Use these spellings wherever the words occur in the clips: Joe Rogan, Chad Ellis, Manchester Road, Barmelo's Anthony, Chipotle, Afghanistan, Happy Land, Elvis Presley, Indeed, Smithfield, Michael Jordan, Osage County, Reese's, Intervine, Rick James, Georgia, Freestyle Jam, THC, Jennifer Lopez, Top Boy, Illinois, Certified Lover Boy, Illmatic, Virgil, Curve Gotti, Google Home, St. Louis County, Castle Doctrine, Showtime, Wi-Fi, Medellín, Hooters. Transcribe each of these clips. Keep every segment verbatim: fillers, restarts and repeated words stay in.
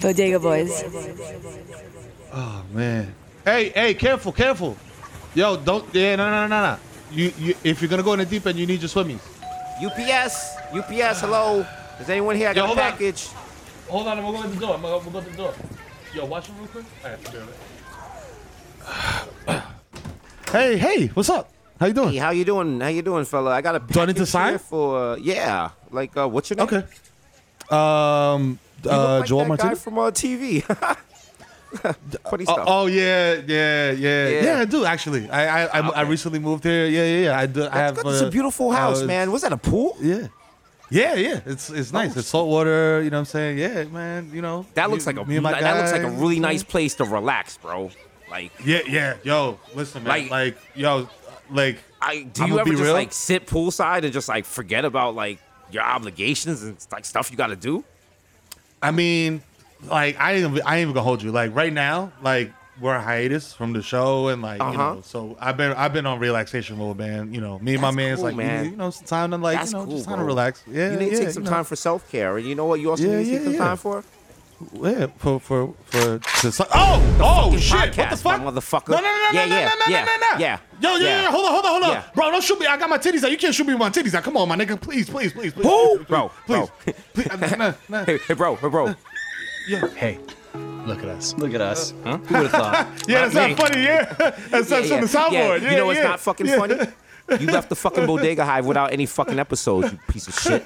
Bodega Boys. Oh man. Hey, hey, careful, careful. Yo, don't. Yeah, no, no, no, no. You, you, if you're gonna go in the deep end, you need your swimmies. U P S, U P S, hello. Is anyone here? I got Yo, a package. On. Hold on, I'm gonna go to the door. I'm gonna go to the door. Yo, watch it real quick. I have to do it. Hey, hey, what's up? How you doing? Hey, how you doing? How you doing, fella? I got a package. Do I need to sign? For uh, yeah, like uh, what's your name? Okay. Um, you look uh, like Joel Martinez guy from uh, T V. Funny stuff. Uh, oh yeah, yeah, yeah, yeah. Yeah, I do actually. I I I, okay. I recently moved here. Yeah, yeah, yeah. I do. That's I have. It's uh, a beautiful house, uh, man. Was that a pool? Yeah. Yeah, yeah, it's it's nice. It's salt water, you know what I'm saying? Yeah, man, you know. That looks me, like a me and my that guy. Looks like a really nice place to relax, bro. Like Yeah, yeah. Yo, listen, man. Like, like yo, like I do I'm you ever just real? Like sit poolside and just like forget about like your obligations and like stuff you got to do? I mean, like I ain't I ain't even gonna hold you. Like right now, like we're on hiatus from the show and like uh-huh. you know, so I've been I've been on relaxation mode, man. You know, me and that's my man's cool, like man. You know, it's time to like that's you know cool, just time bro. To relax. Yeah, you need to yeah, take some time know. For self care, and you know what? You also yeah, need to yeah, take some yeah. time for. Yeah, for for for. To, oh, oh shit! Podcast, what the fuck, motherfucker? No, no, no, yeah, no, yeah, no, no, yeah, no, no, no, no, yeah. Yo, yeah, yeah, yeah. Hold on, hold on, hold on, yeah. Bro. Don't shoot me. I got my titties out. You can't shoot me with my titties out. Come on, my nigga. Please, please, please, please. Who, bro, please, bro. Please, please. Nah, nah. Hey, hey, bro, hey, bro. Yeah. Hey. Look at us. Look at us. Huh? Who would have thought? Yeah, that's not funny, yeah. That's yeah, not yeah. from the soundboard. Yeah. You know what's yeah. not fucking yeah. funny? You left the fucking Bodega Hive without any fucking episodes, you piece of shit.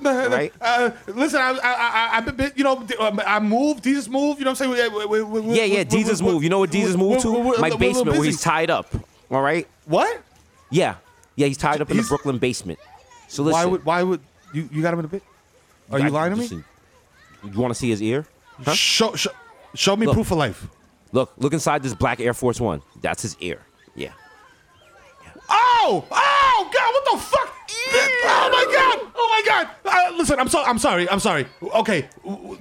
No, right? Uh, listen, I, I, I, I, you know, I moved. Jesus moved. You know what I'm saying? We, we, we, we, yeah, yeah. Jesus moved. You know what Jesus moved to? My basement, where he's tied up. All right. What? Yeah, yeah. He's tied up in he's... the Brooklyn basement. So listen. Why would? Why would you? You got him in the bit? Are you lying to me? You want to see his ear? Huh? Show, show, show me look, proof of life. Look, look inside this black Air Force One. That's his ear. Yeah. yeah. Oh, oh, God! What the fuck? Oh my God! Oh my God! Uh, listen, I'm so, I'm sorry, I'm sorry. Okay.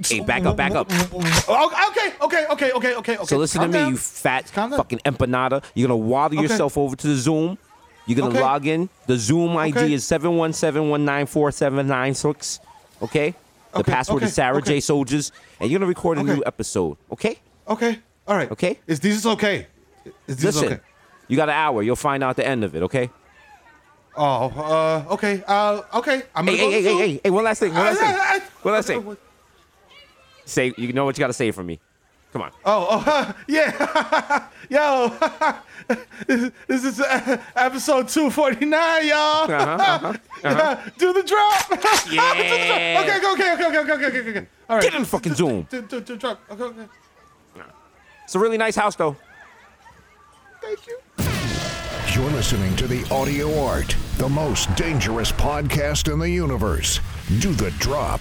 Hey, back up, back up. Okay, okay, okay, okay, okay. So listen Calm to me, down. You fat fucking empanada. You're gonna waddle okay. yourself over to the Zoom. You're gonna okay. log in. The Zoom I D okay. is seven one seven one nine four seven nine six. Okay. The okay, password okay, is Sarah okay. J. Soldiers, and you're going to record a okay. new episode, okay? Okay. All right. Okay? Is this okay? Is this Listen, okay? You got an hour. You'll find out the end of it, okay? Oh, uh, okay. Uh, okay. I'm hey, gonna hey, go hey, hey, hey, hey, one last thing. One last I, thing. I, I, one last I, I, thing. Say, you know what you got to say for me. Come on. Oh, oh uh, yeah. Yo. this, this is uh, episode two forty-nine, y'all. Uh-huh, uh-huh, uh-huh. Do the drop. Yeah. Do the drop. Okay, okay, okay, okay, okay, okay, okay. All right. Get in the fucking Zoom. Do, do, do the drop. Okay, okay. It's a really nice house, though. Thank you. You're listening to The Audio Art, the most dangerous podcast in the universe. Do the drop.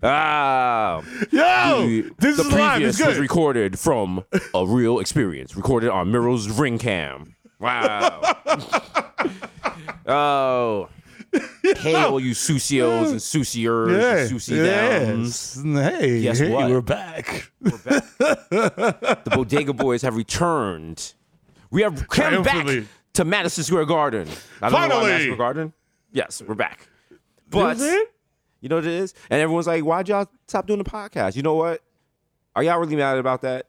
Ah, yo, the, this the is live. It's good. Was recorded from a real experience, recorded on Miro's Ring Cam. Wow. Oh, hey, all you sucios and suciers yeah. and suci downs. Yes. Hey, guess hey, what? We're back. We're back. The Bodega Boys have returned. We have come back to Madison Square Garden. I don't Finally, know why Madison Square Garden. Yes, we're back. But. You know what it is? And everyone's like, why'd y'all stop doing the podcast? You know what? Are y'all really mad about that?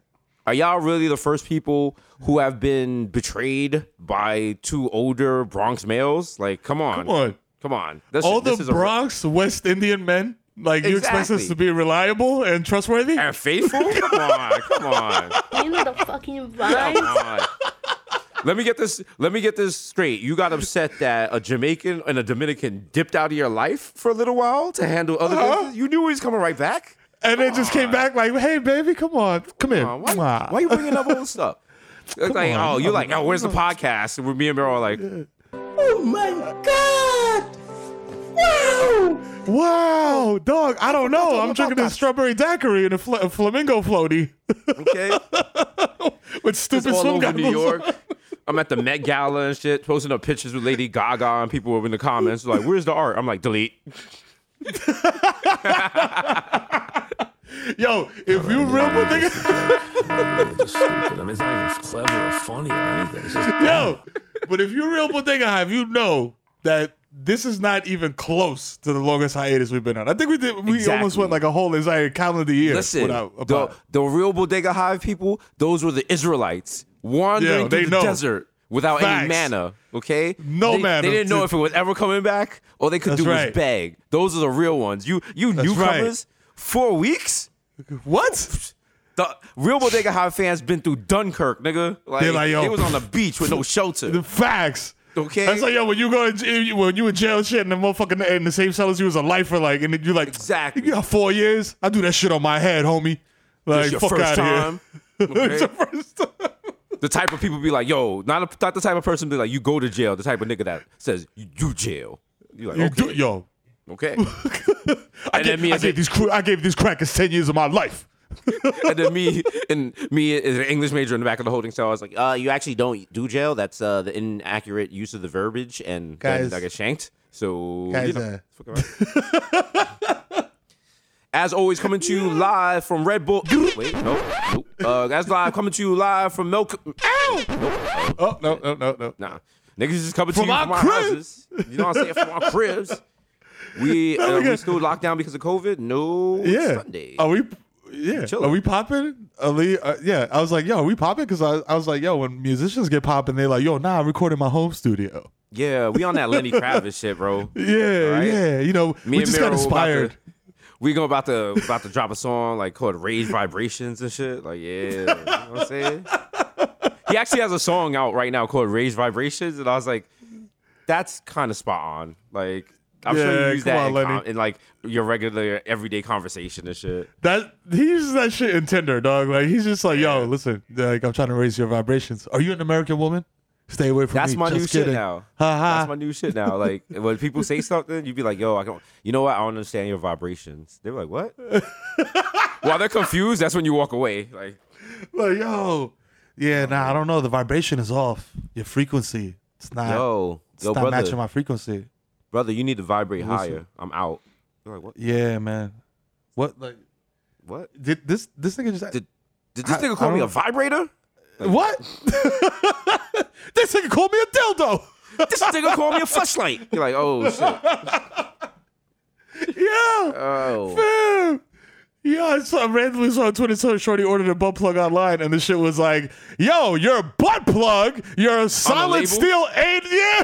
Are y'all really the first people who have been betrayed by two older Bronx males? Like, come on. Come on. Come on. This, All this the is Bronx a... West Indian men? Like, exactly. You expect us to be reliable and trustworthy? And faithful? Come on. Come on. You know the fucking vibes. Come on. Let me get this. Let me get this straight. You got upset that a Jamaican and a Dominican dipped out of your life for a little while to handle other uh-huh. business. You knew he was coming right back, and come then on. Just came back like, "Hey, baby, come on, come, come in." On. Why, why are you bringing up old stuff? It's like, on. Oh, you're like, oh, where's the podcast? And me and Miro are like, oh my God, wow, Wow, dog. I don't know. I'm drinking a strawberry daiquiri and a, fl- a flamingo floaty. Okay. With stupid all swim over goggles. New York. I'm at the Met Gala and shit, posting up pictures with Lady Gaga, and people were in the comments like, "Where's the art?" I'm like, "Delete." Yo, if you real with nigga, it's not even clever or funny or anything. It's just yo, but if you real with nigga hive, you know that this is not even close to the longest hiatus we've been on. I think we did. We exactly. almost went like a whole entire calendar year. Listen, without a the, the real Bodega Hive people, those were the Israelites wandering yeah, through the know. desert without Facts. any manna. Okay, no they, manna. They didn't know if it was ever coming back. All they could That's do right. was beg. Those are the real ones. You, you That's newcomers, right. four weeks. What? The real Bodega Hive fans been through Dunkirk, nigga. Like, They're like yo, they was on the beach with no shelter. The facts. Okay. That's like yo, when you go in, when you in jail shit and the motherfucking in the same cell as you was a lifer, like, and you like exactly you got four years. I do that shit on my head, homie. Like your fuck first out time. Here. Okay. It's your first time. The type of people be like, yo, not a, not the type of person be like, you go to jail. The type of nigga that says you do jail. You like you okay. do, yo. Okay. I, gave, me I, gave a, these, I gave these crackers ten years of my life. And then me and me as an English major in the back of the holding cell, I was like, uh, you actually don't do jail. That's uh, the inaccurate use of the verbiage, and guys, I get shanked. So guys, you know, uh... as always, coming to you live from Red Bull. Wait, no, nope. Uh, that's live coming to you live from Milk. Ow! Nope. Uh, oh no, no, no, no. Nah, niggas is coming from to you our from our houses. You know what I'm saying? From our cribs. We no, uh, we still locked down because of COVID. No, yeah. Sunday. Are we? Yeah, Chilling. Are we popping? Ali, uh, yeah, I was like, yo, are we popping? Because I, I was like, yo, when musicians get popping, they like, yo, nah, I'm recording my home studio. Yeah, we on that Lenny Kravitz shit, bro. Yeah, right? yeah, you know, Me we just Miro got inspired. To, we go about to about to drop a song like called "Rage Vibrations" and shit. Like, yeah, you know what I'm saying? He actually has a song out right now called "Rage Vibrations," and I was like, that's kind of spot on, like. I'm yeah, sure you use that on, in, com- in like your regular everyday conversation and shit. That he uses that shit in Tinder, dog. Like he's just like, yeah. yo, listen, like I'm trying to raise your vibrations. Are you an American woman? Stay away from That's me. That's my just new kidding. shit now. That's my new shit now. Like when people say something, you'd be like, yo, I don't. You know what? I don't understand your vibrations. They're like, what? While they're confused, that's when you walk away. Like, like yo, yeah, nah, I don't know. The vibration is off. Your frequency, it's not. Yo, it's yo, not brother. matching my frequency. Brother, you need to vibrate Listen. higher. I'm out. You're like, what? Yeah, man. What? Like, what? Did this this nigga just did? Did this I, nigga call me know. a vibrator? Like, what? This nigga called me a dildo. This nigga called me a fleshlight. You're like, oh shit. Yeah. Oh. Fam. Yeah, I saw randomly saw on Twitter, so shorty ordered a butt plug online, and the shit was like, "Yo, you're a butt plug. You're a solid a steel eight. Yeah,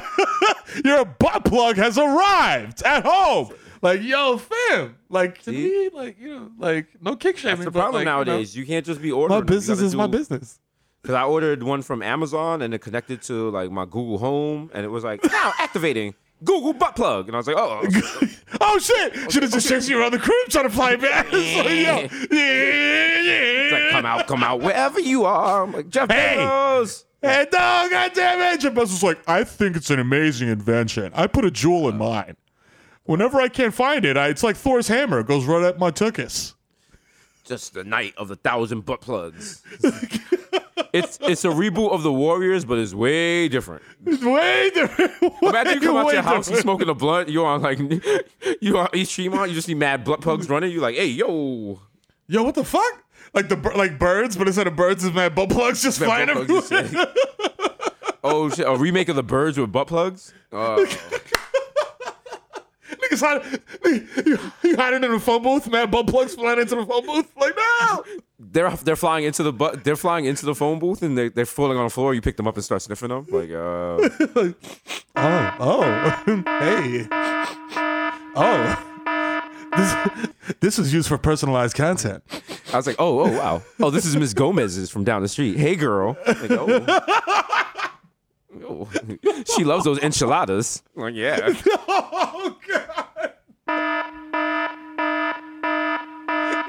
your butt plug has arrived at home." Like, yo, fam. Like to See? me, like you know, like no kick shaming. That's the problem like, nowadays. You, know, you can't just be ordering. My business is do, my business. Because I ordered one from Amazon, and it connected to like my Google Home, and it was like now activating. Google butt plug. And I was like, oh. oh, shit. Okay, Should have just okay. chased you around the crib trying to fly back. Yeah. It's like, yo, yeah, yeah. It's like, come out, come out, wherever you are. I'm like, Jeff hey. Bezos. Hey, dog, God damn it. Jeff Bezos was like, I think it's an amazing invention. I put a jewel in mine. Whenever I can't find it, I, it's like Thor's hammer. It goes right at my tuchus. Just the night of the thousand butt plugs. It's it's a reboot of The Warriors, but it's way different. It's way different. Way, Imagine you come out your house, you smoking a blunt, you on like you on East Tremont, you just see mad blood pugs running. You like, hey, yo, yo, what the fuck? Like the like birds, but instead of birds, it's mad butt plugs just mad flying everywhere. Plugs just oh shit! A remake of The Birds with butt plugs. Uh. Niggas hiding, you hiding in the phone booth, man. Butt plugs flying into the phone booth, like no. They're they're flying into the bu- they're flying into the phone booth, and they they're falling on the floor. You pick them up and start sniffing them, like uh, oh oh hey oh this this is used for personalized content. I was like, oh oh wow, oh this is Miss Gomez's from down the street. Hey girl, like, oh. Oh, she loves those enchiladas. Like, yeah. Oh, God.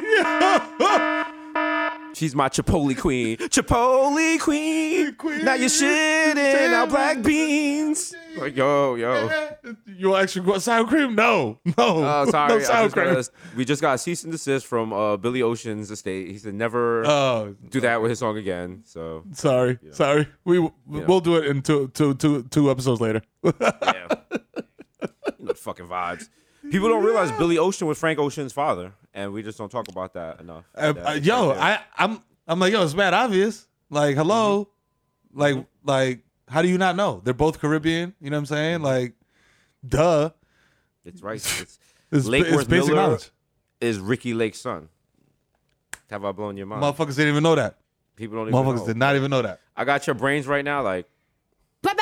Yeah. She's my Chipotle queen. Chipotle queen. queen. Now you're shitting out black beans. Like, yo, yo. You actually want sour cream? No. No. Oh, sorry. No sour cream. Gonna, we just got a cease and desist from uh, Billy Ocean's estate. He said never oh, do that with his song again. So Sorry. You know. Sorry. We, we'll we yeah. do it in two, two, two, two episodes later. Yeah. You know, fucking vibes. People don't realize yeah. Billy Ocean was Frank Ocean's father, and we just don't talk about that enough. Uh, that uh, yo, I, I'm I'm like, yo, it's mad obvious. Like, hello. Mm-hmm. Like, like, how do you not know? They're both Caribbean. You know what I'm saying? Like, duh. It's right. It's, it's Lake it's Worth basic Miller knowledge. Is Ricky Lake's son. Have I blown your mind? Motherfuckers didn't even know that. People don't even Motherfuckers know. Motherfuckers did not even know that. I got your brains right now, like. You know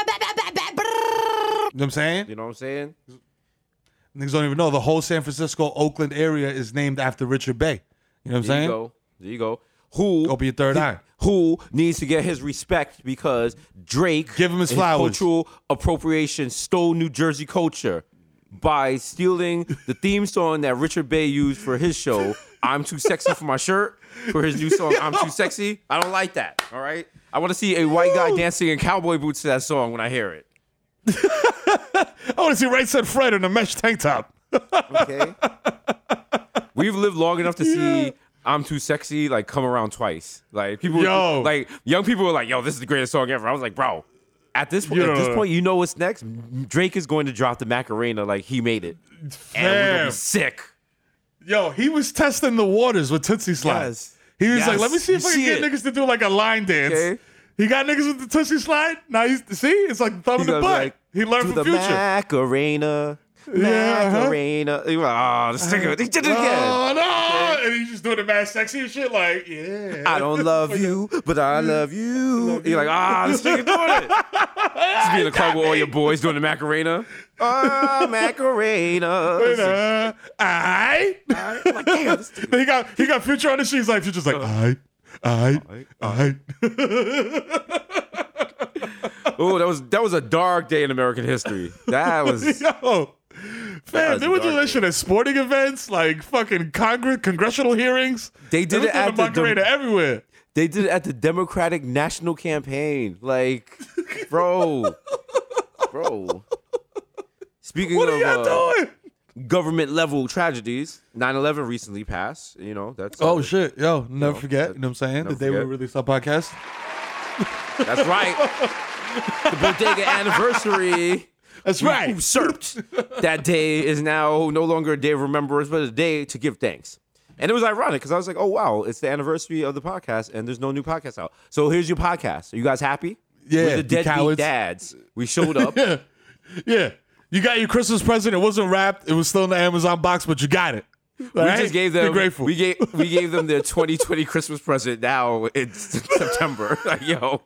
what I'm saying? You know what I'm saying? Niggas don't even know. The whole San Francisco, Oakland area is named after Richard Bay. You know what I'm saying? There you go. There you go. Who open your third eye? Who needs to get his respect because Drake, give him his flowers. His cultural appropriation stole New Jersey culture by stealing the theme song that Richard Bay used for his show. I'm too sexy for my shirt for his new song. I'm too sexy. I don't like that. All right. I want to see a white guy dancing in cowboy boots to that song when I hear it. I want to see Right Said Fred in a mesh tank top. Okay. We've lived long enough to yeah. see I'm Too Sexy like come around twice. Like people, yo. like young people were like, "Yo, this is the greatest song ever." I was like, "Bro, at this point, yo. at this point, you know what's next? Drake is going to drop the Macarena like he made it, Damn. and we're gonna be sick." Yo, he was testing the waters with Tootsie Slide. Yes. He was yes. like, "Let me see if you I can get it. niggas to do like a line dance." Okay. He got niggas with the Tootsie Slide. Now he's see, it's like thumb in the butt. Like, he learned from the Future. Macarena. Macarena. Yeah, uh-huh. Oh, the stick of it. He did it again. Oh, no. Okay. And he's just doing the mad sexy and shit. Like, yeah. I don't love you, but I love you. You're like, ah, oh, this nigga doing it. Just be in the club with all your boys doing the Macarena. Oh, Macarena. Wait, uh, I. I. I'm like, damn. This he, got, he got Future on the sheet. He's like, Future's like, I. I. I. Oh, that was that was a dark day in American history. That was. Yo. Man, they were doing that shit at sporting events, like fucking Congress, congressional hearings. They did they it at the Macarena dem- everywhere. They did it at the Democratic National Campaign. Like, bro, bro. Speaking what of uh, government level tragedies, nine eleven recently passed. You know that's. Oh always, shit, yo, never you know, forget. That, you know what I'm saying? The day we released our podcast. That's right. The bodega anniversary. That's right. Usurped. That day is now no longer a day of remembrance, but a day to give thanks. And it was ironic because I was like, oh, wow, it's the anniversary of the podcast and there's no new podcast out. So here's your podcast. Are you guys happy? Yeah. We're the deadbeat dads. We showed up. Yeah. Yeah. You got your Christmas present. It wasn't wrapped. It was still in the Amazon box, but you got it. All we right? just gave them. Be grateful. We gave we gave them their twenty twenty Christmas present now in September. Like, yo.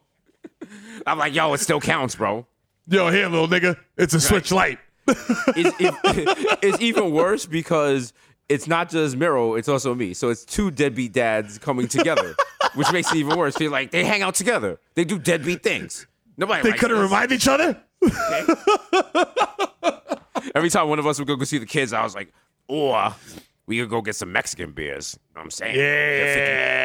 I'm like, yo, it still counts, bro. Yo, here, little nigga. It's a right. Switch Lite. It's, it, it's even worse because it's not just Miro, it's also me. So it's two deadbeat dads coming together, which makes it even worse. They're like, they hang out together. They do deadbeat things. Nobody. They couldn't remind each other? Okay. Every time one of us would go, go see the kids, I was like, or we could go get some Mexican beers. You know what I'm saying? Yeah. They're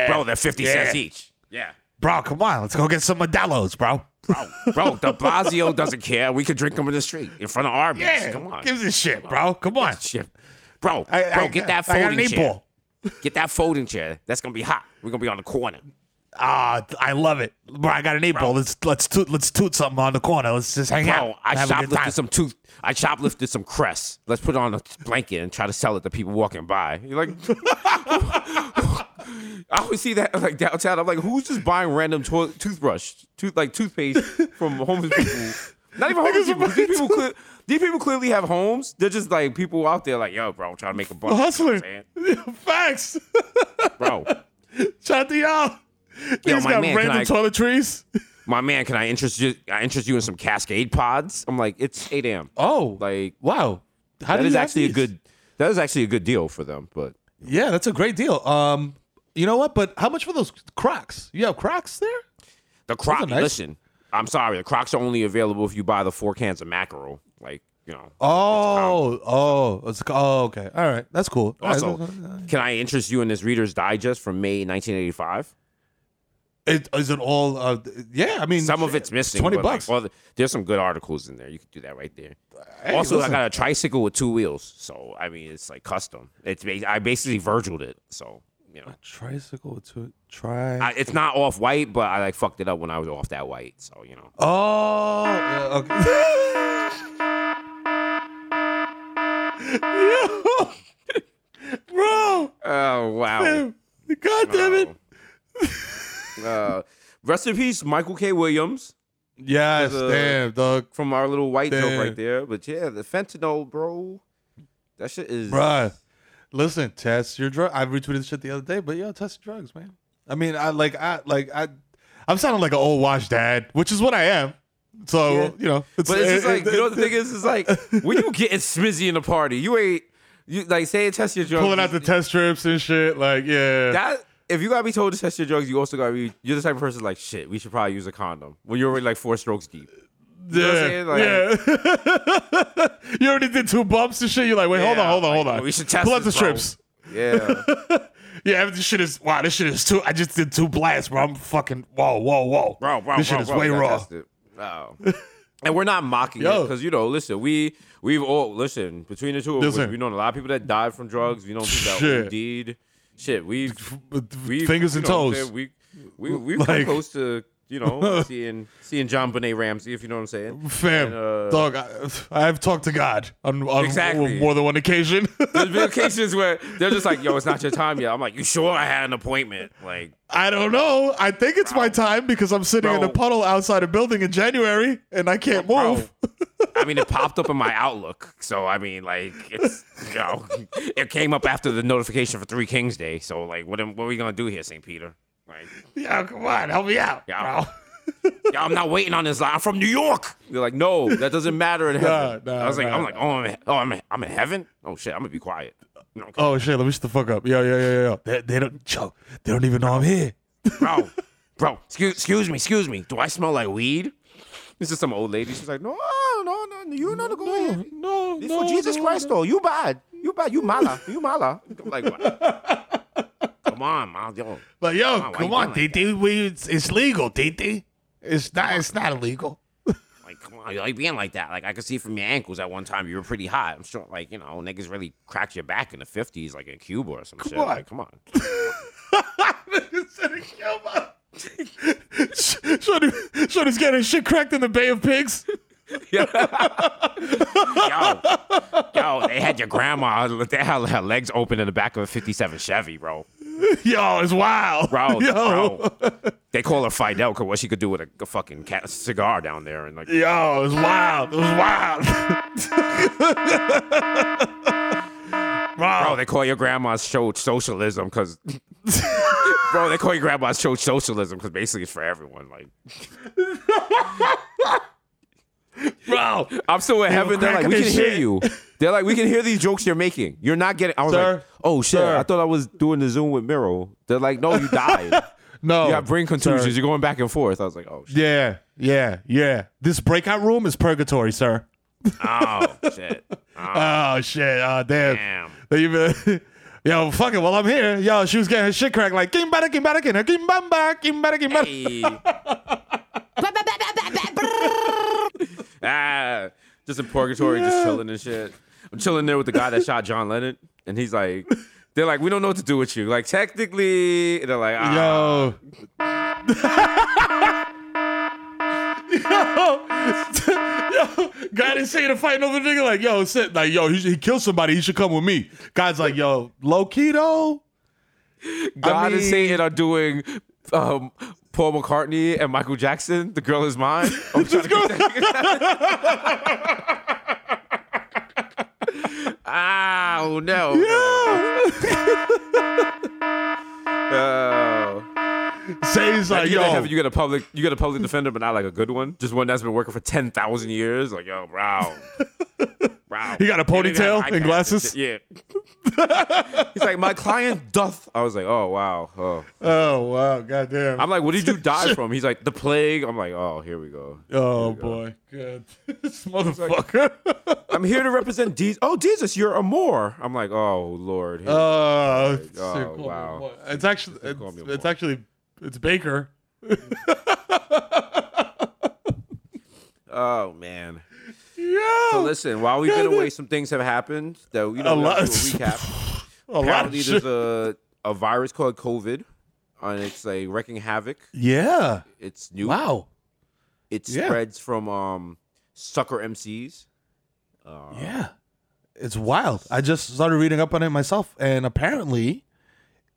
fifty, bro, they're fifty yeah. cents each. Yeah. Bro, come on. Let's go get some Modelo's, bro. Bro, bro, De Blasio doesn't care. We could drink them in the street in front of Arby's. Yeah, come on. Give us a shit, bro. Come on. Shit. Bro, I, bro, I, get that folding chair. Get that folding chair. That's going to be hot. We're going to be on the corner. Ah, uh, I love it. Bro, I got an eight bro. ball. Let's let's toot, let's toot something on the corner. Let's just hang bro, out. I shoplifted some tooth. I shoplifted some Crest. Let's put it on a blanket and try to sell it to people walking by. You're like, I always see that like downtown. I'm like, who's just buying random to- toothbrush, tooth like toothpaste from homeless people? Not even homeless people. These people, clear- these people clearly have homes. They're just like people out there, like, yo, bro, I'm trying to make a buck. Hustling, you know facts, bro. Shout to y'all. Yo, my got man, random I, toiletries. My man, can I interest you? I interest you in some Cascade pods. I'm like, it's eight a.m. Oh, like wow, How that do is actually a good. That is actually a good deal for them, but yeah, that's a great deal. Um. You know what? But how much for those Crocs? You have Crocs there? The Crocs. Nice. Listen, I'm sorry. The Crocs are only available if you buy the four cans of mackerel. Like, you know. Oh, oh, it's, oh, okay. All right. That's cool. Also, right. Can I interest you in this Reader's Digest from May nineteen eighty-five? It, is it all? Uh, yeah, I mean, some of it's missing. Twenty bucks. Like, well, there's some good articles in there. You can do that right there. Hey, also, listen. I got a tricycle with two wheels, so I mean, it's like custom. It's I basically Virgiled it, so you know. A tricycle with two tri. I, it's not off white, but I like fucked it up when I was off that white, so you know. Oh, yeah, okay. Yo, bro. Oh wow. Damn. God damn it. Oh. Uh, rest in peace, Michael K. Williams. Yes, a, damn, dog. From our little white damn. joke right there. But yeah, the fentanyl, bro. That shit is... Bruh, listen, test your drugs. I retweeted this shit the other day, but yo, test your drugs, man. I mean, I like, I, like, I, I'm sounding like an old wash dad, which is what I am. So, yeah. you know. It's, but it's just like, you know what the thing is? It's like, when you getting smizzy in the party, you ain't, you like, say test your drugs. Pulling out the test strips and shit, like, yeah. That... If you gotta be told to test your drugs, you also gotta be. You're the type of person like shit. We should probably use a condom when you're already like four strokes deep. You yeah, know what I'm saying? Like, yeah. You already did two bumps and shit. You're like, wait, yeah, hold on, hold on, hold on. We should test. Pull out the strips. Yeah. Yeah, this shit is wow. This shit is too. I just did two blasts, bro. I'm fucking whoa, whoa, whoa, bro, bro. This shit bro, is bro, way raw. Wow. And we're not mocking Yo. it because, you know, listen, we, we've all listen between the two of us. We know a lot of people that died from drugs. We know people that indeed. Shit, we we fingers and toes. We we we like, close to you know seeing seeing John Benet Ramsey, if you know what I'm saying. Fam, and, uh, dog, I, I've talked to God on, on exactly. more than one occasion. There's been occasions where they're just like, "Yo, it's not your time yet." I'm like, "You sure I had an appointment?" Like, I don't know. I think it's bro, my time because I'm sitting bro, in a puddle outside a building in January and I can't bro, move. I mean, it popped up in my Outlook. So, I mean, like, it's, you know, it came up after the notification for Three Kings Day. So, like, what, am, what are we going to do here, Saint Peter? Like, yo, come on. Help me out, yo, bro. Yo, I'm not waiting on this line. I'm from New York. You're like, no, that doesn't matter in heaven. Nah, nah, I was like, nah. I'm like, oh, I'm, oh I'm, I'm in heaven? Oh, shit, I'm going to be quiet. No, oh, shit, let me shut the fuck up. Yo, yo, yo, yo. They, they, don't, yo, they don't even know I'm here. Bro, bro, excuse, excuse me, excuse me. Do I smell like weed? This is some old lady. She's like, no, no, no, you not go here. No, this no, for Jesus no, Christ, no. though. You bad. You bad. You mala. You mala. I'm like, what? Come on, man. Yo. But yo, come on, come on Titi. Like we, it's, it's legal, Titi. It's not. It's not illegal. Like, come on. You like being like that? Like, I could see from your ankles at one time you were pretty hot. I'm sure, like, you know, niggas really cracked your back in the fifties, like in Cuba or some come shit. On. Like, come on. Niggas said in Cuba. Shorty, Shorty's getting shit cracked in the Bay of Pigs. Yo, yo, they had your grandma. They had her legs open in the back of a fifty-seven Chevy, bro. Yo, it's wild, bro. Yo. Bro. They call her Fidel because what she could do with a, a fucking cat, cigar down there, and like, yo, it's wild. It was wild. Bro. Bro, they call your grandma's church socialism because. Bro, they call your grandma's church socialism because basically it's for everyone. Like, bro, I'm still in heaven. They're like, we can hear you. They're like, we can hear these jokes you're making. You're not getting. I was sir, like, oh shit, sir. I thought I was doing the Zoom with Miro. They're like, no, you died. No, you got brain contusions. Sir. You're going back and forth. I was like, oh shit. Yeah, yeah, yeah. This breakout room is purgatory, sir. Oh shit! Oh, oh shit! Oh damn! Damn. Yo, fuck it. Well, I'm here. Yo, she was getting her shit cracked. Like, kimbara, kimbara, kimbamba, kimbara, kimbara. Hey. Ah, just in purgatory, yeah. Just chilling and shit. I'm chilling there with the guy that shot John Lennon, and he's like, they're like, we don't know what to do with you. Like, technically, and they're like, ah. Yo. Yo, yo, God is saying to fight another nigga like, yo, sit, like, yo, he, he killed somebody. He should come with me. God's like, yo, low key though. God I mean, and Satan are doing um, Paul McCartney and Michael Jackson. The girl is mine. I'm trying to keep that. Oh no. Yeah. Oh. Say's like, like yo, heaven, you get a public, you get a public defender, but not like a good one, just one that's been working for ten thousand years. Like, yo, bro, bro, he got a ponytail and glasses. Yeah, he's like, my client doth. I was like, oh wow, oh, oh wow, goddamn. I'm like, what did you die from? He's like, the plague. I'm like, oh, here we go. Oh we go. Boy, good, this motherfucker. Like, I'm here to represent Jesus. Oh, Jesus, you're a Moor. I'm like, oh Lord. Here uh, like, oh wow, it's actually, it's, it's actually. It's Baker. Oh man. Yeah. So listen, while we've been away, some things have happened that we don't have to recap. A Apparently, lot there's a a virus called COVID, and it's like wrecking havoc. Yeah. It's new. Wow. It yeah. spreads from um, sucker M Cs. Uh, yeah. It's wild. I just started reading up on it myself, and apparently,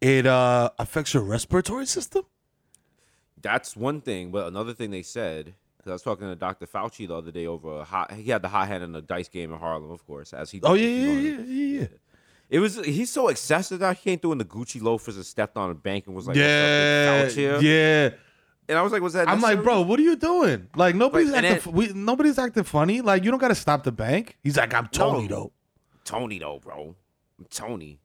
it uh, affects your respiratory system. That's one thing, but another thing they said. I was talking to Doctor Fauci the other day over a hot. He had the hot hand in a dice game in Harlem, of course, as he. Oh yeah, yeah, yeah, yeah, yeah. It was he's so excessive that he came through in the Gucci loafers and stepped on a bank and was like, yeah, what's up, this couch here? Yeah. And I was like, was that? I'm like, bro, what are you doing? Like nobody's like, acting. Then, we, nobody's acting funny. Like you don't got to stop the bank. He's like, I'm Tony no, though. Tony though, bro. I'm Tony.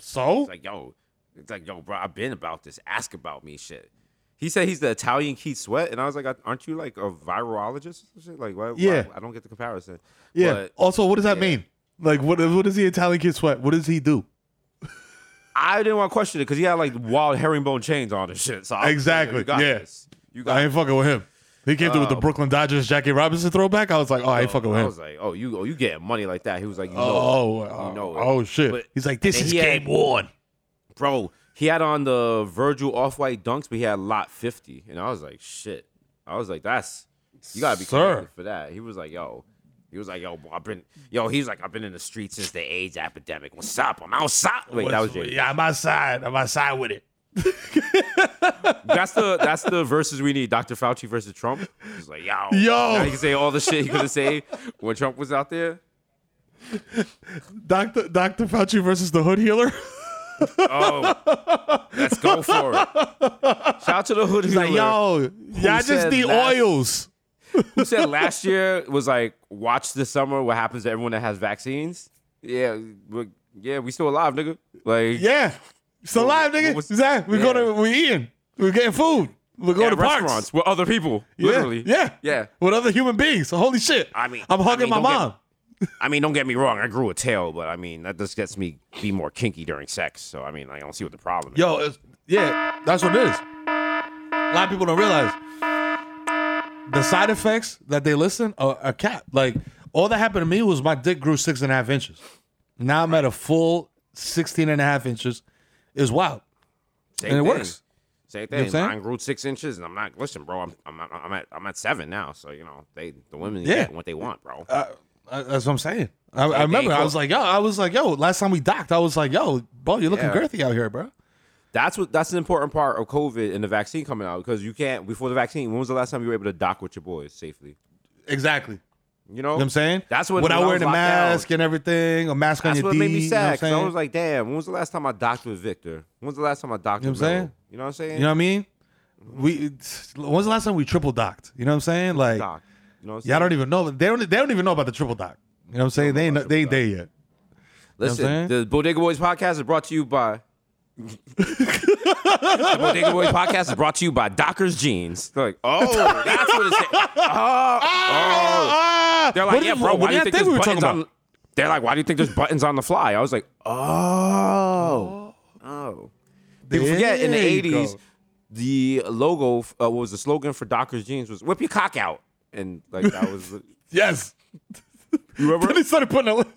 So it's like yo, it's like yo, bro. I've been about this. Ask about me, shit. He said he's the Italian Keith Sweat, and I was like, aren't you like a virologist? Like, why, yeah. why, I don't get the comparison. Yeah. But, also, what does that yeah. mean? Like, what what is the Italian Keith Sweat? What does he do? I didn't want to question it because he had like wild herringbone chains on and shit. So exactly. Like, you yeah. This. You got I ain't this. fucking with him. He came um, through with the Brooklyn Dodgers Jackie Robinson throwback. I was like, oh, I ain't oh, fucking with him. I was like, oh, you oh, you getting money like that? He was like, you know oh, it. You know oh, it. oh shit. But, he's like, this is game had, one, bro. He had on the Virgil Off-White dunks, but he had lot fifty. And I was like, shit. I was like, that's, you got to be careful for that. He was like, yo. He was like, yo, I've been, yo, he's like, I've been in the streets since the AIDS epidemic. What's up? I'm outside. Wait, What's, that was Jaden. Yeah, I'm outside. I'm outside with it. that's the that's the verses we need. Doctor Fauci versus Trump. He's like, yo. Yo. He can say all the shit he could have said when Trump was out there. Doctor Doctor Fauci versus the hood healer. Oh, let's go for it. Shout out to the hood healer. Like, yo, y'all just need last, oils. Who said last year was like, watch this summer what happens to everyone that has vaccines. Yeah, we're, yeah, we still alive, nigga. Like, yeah, still alive, nigga. Exactly. We're yeah. going to, we're eating. We're getting food. We're going yeah, to restaurants parks. With other people, literally. Yeah. yeah, yeah. With other human beings. So holy shit. I mean, I'm hugging I mean, my mom. Get- I mean, don't get me wrong. I grew a tail, but I mean, that just gets me be more kinky during sex. So, I mean, I don't see what the problem is. Yo, it's, yeah, that's what it is. A lot of people don't realize the side effects that they listen are, are cap. Like, all that happened to me was my dick grew six and a half inches. Now I'm at a full sixteen and a half inches. It was wild. Same and it thing. works. Same thing. You know Mine grew six inches, and I'm not, listen, bro, I'm, I'm, I'm, at, I'm at seven now. So, you know, they the women yeah. get what they want, bro. Uh, I, that's what I'm saying. I, I remember. I was like, yo. I was like, yo. Last time we docked, I was like, yo, bro, you're looking yeah. girthy out here, bro. That's what. That's an important part of COVID and the vaccine coming out because you can't before the vaccine. When was the last time you were able to dock with your boys safely? Exactly. You know, you know what I'm saying? That's what. Without wearing a mask down. And everything, a mask that's on your D. That's what made me sad. You know I was like, damn. When was the last time I docked with Victor? When was the last time I docked? You know with what I'm saying? You know what I'm saying? You know what I mean? We. When was the last time we triple docked? You know what I'm saying? Like. Docked. You know yeah, I don't even know. They don't. They don't even know about the triple doc. You know what I'm saying? They ain't. They ain't there yet. Listen, you know the Bodega Boys podcast is brought to you by. The Bodega Boys podcast is brought to you by Dockers Jeans. They're like, oh, that's what it's. Oh, oh. They're like, yeah, bro. Why do you think there's buttons on? They're like, why do you think there's buttons on the fly? I was like, oh, oh. People forget in the eighties, the logo uh, what was the slogan for Dockers Jeans was "Whip your cock out." And like that was yes. You remember? Then they started putting a whip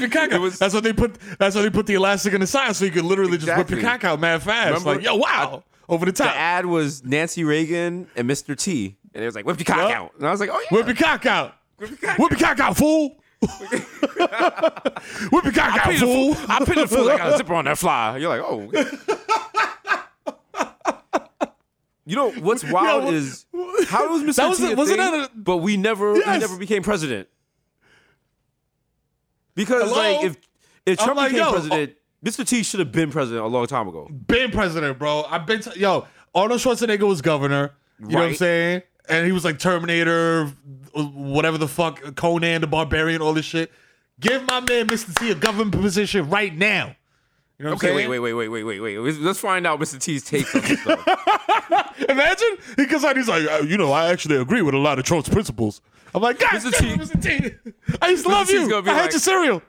your cock out. Was, that's what they put. That's why they put the elastic in the side, so you could literally exactly. just whip your cock out mad fast. Remember? Like yo, wow, I, over the top. The ad was Nancy Reagan and Mister T, and it was like whip your cock yep. out. And I was like, oh yeah, whip your cock out, whip your cock, whip your cock out, fool. Whip your cock I out, fool. Fool. I pin the fool like a zipper on that fly. You're like, oh. You know what's wild yeah, what, is how was Mister That was T a, wasn't thing, that a, but we never yes. we never became president because Hello? like if if Trump like, became yo, president, oh, Mister T should have been president a long time ago. Been president, bro. I've been t- yo Arnold Schwarzenegger was governor. You right. know what I'm saying? And he was like Terminator, whatever the fuck, Conan the Barbarian, all this shit. Give my man Mister T a government position right now. You know okay, wait, wait, wait, wait, wait, wait, wait. Let's find out Mister T's takes on this stuff. Imagine he comes out, he's like, oh, you know, I actually agree with a lot of Trump's principles. I'm like, God, Mister T, Mister T, I used to love you. I had your cereal.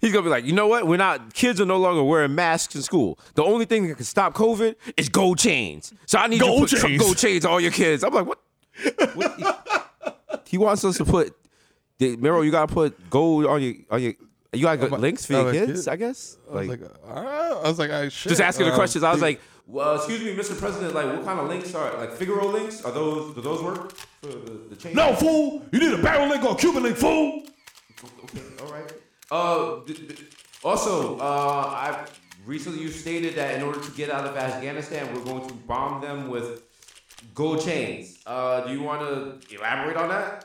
He's going to be like, you know what? We're not, kids are no longer wearing masks in school. The only thing that can stop COVID is gold chains. So I need gold you to put chains. gold chains on all your kids. I'm like, what? what? He wants us to put, Mero, you got to put gold on your, on your, you got like, links for your like, kids, I guess? I was like, like all right. I was like, all right, shit. Just asking the um, questions. I was like, well, excuse me, Mister President, like, what kind of links are, like, Figaro links? Are those, do those work for the, the chain? No, fool! You need a barrel link or a Cuban link, fool! Okay, all right. Uh, d- d- also, uh, I recently you stated that in order to get out of Afghanistan, we're going to bomb them with gold chains. Uh, do you want to elaborate on that?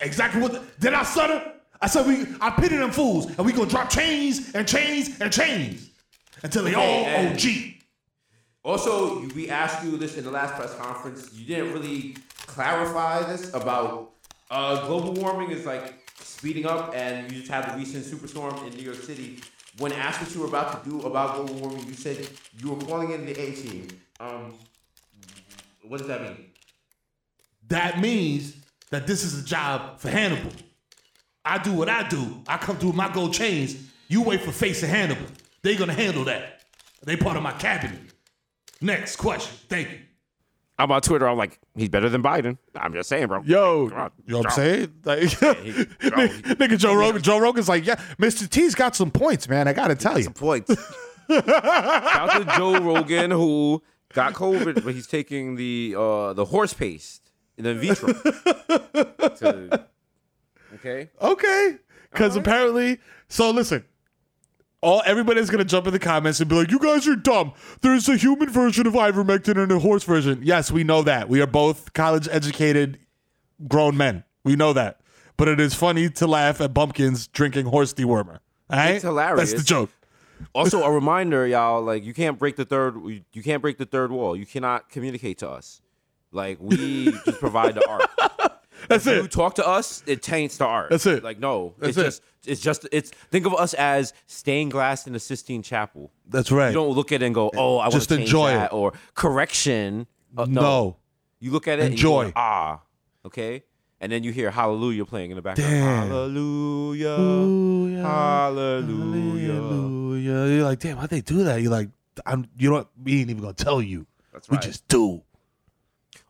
Exactly what, the, did I stutter? I said we. I pity them fools, and we gonna drop chains and chains and chains until they all O G. Also, we asked you this in the last press conference. You didn't really clarify this about uh, global warming is like speeding up, and you just had the recent superstorm in New York City. When asked what you were about to do about global warming, you said you were calling in the A team. Um, what does that mean? That means that this is a job for Hannibal. I do what I do. I come through with my gold chains. You wait for Face and Hannibal. They gonna handle that. They part of my cabinet. Next question. Thank you. I'm on Twitter. I'm like, he's better than Biden. I'm just saying, bro. Yo, you know what I'm saying? Like, yeah, he, bro, nigga, he, nigga, Joe Rogan. Joe Rogan's like, yeah, Mister T's got some points, man. I gotta tell you, some points. Shout to Joe Rogan who got COVID, but he's taking the uh, the horse paste in the vitro. to, Okay. Okay. Because right. apparently, so listen, all everybody's gonna jump in the comments and be like, "You guys are dumb. There's a human version of ivermectin and a horse version." Yes, we know that. We are both college-educated, grown men. We know that. But it is funny to laugh at bumpkins drinking horse dewormer. All right, it's hilarious. That's the joke. Also, a reminder, y'all, like you can't break the third, you can't break the third wall. You cannot communicate to us. Like we just provide the art. That's if it. You talk to us, it taints the art. That's it. Like no, That's it's it. just it's just it's think of us as stained glass in the Sistine Chapel. That's right. You don't look at it and go, "Oh, I just want to change enjoy that," it. Or correction. Uh, no. no. You look at it enjoy. and enjoy. Ah. Okay? And then you hear Hallelujah playing in the background. Damn. Hallelujah. Hallelujah. Hallelujah. Hallelujah. You're like, "Damn, how'd they do that?" You're like, "I'm you know what? We ain't even going to tell you." That's right. We just do.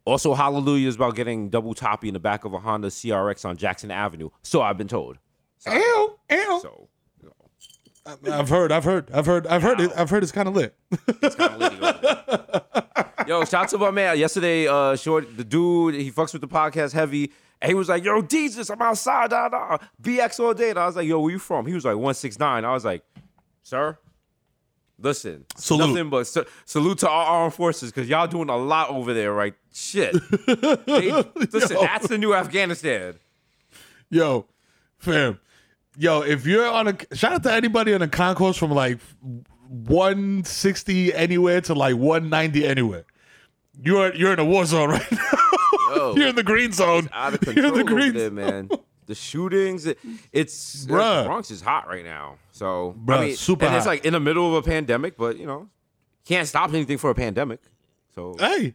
Also, Hallelujah is about getting double toppy in the back of a Honda C R X on Jackson Avenue. So I've been told. So, ew, ew. So, you know. I've heard, I've heard, I've heard, I've heard, wow. it, I've heard it's kind of lit. It's kind of lit. Yo, shout out to my man. Yesterday, uh, short the dude, he fucks with the podcast heavy. And he was like, "Yo, Jesus, I'm outside, da, da, B X all day." And I was like, "Yo, where you from?" He was like, one six nine. I was like, "Sir? Listen, salute. Nothing but su- salute to our armed forces because y'all doing a lot over there, right? Shit. They, listen, Yo. That's the new Afghanistan." Yo, fam. Yo, if you're on a... Shout out to anybody on a concourse from like one sixty anywhere to like one ninety anywhere. You're you're in a war zone right now. Yo, you're in the green zone. It's out of control you're in the green over there, man. The shootings, it, it's the Bronx is hot right now. So Bruh, I mean, super and hot. It's like in the middle of a pandemic, but you know, can't stop anything for a pandemic. So hey, you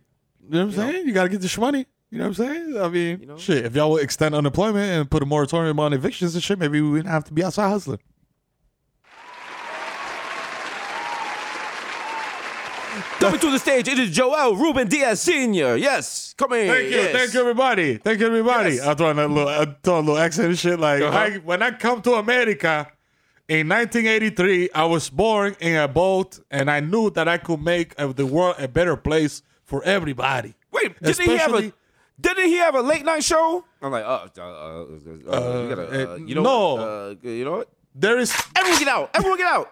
know what I'm you saying? Know. You gotta get the shmoney. You know what I'm saying? I mean, you know? Shit. If y'all would extend unemployment and put a moratorium on evictions and shit, maybe we wouldn't have to be outside hustling. Coming to the stage, it is Joel Ruben Diaz Senior Yes, come in. Thank you, yes. thank you everybody, thank you everybody. Yes. I throw in a little, I throw a little accent and shit. Like uh-huh. I, when I come to America in nineteen eighty-three, I was born in a boat, and I knew that I could make the world a better place for everybody. Wait, didn't Especially, he have a? Didn't he have a late night show? I'm like, uh, uh, uh, uh, uh, you, gotta, uh you know, no, uh, you know what? There is everyone get out, everyone get out.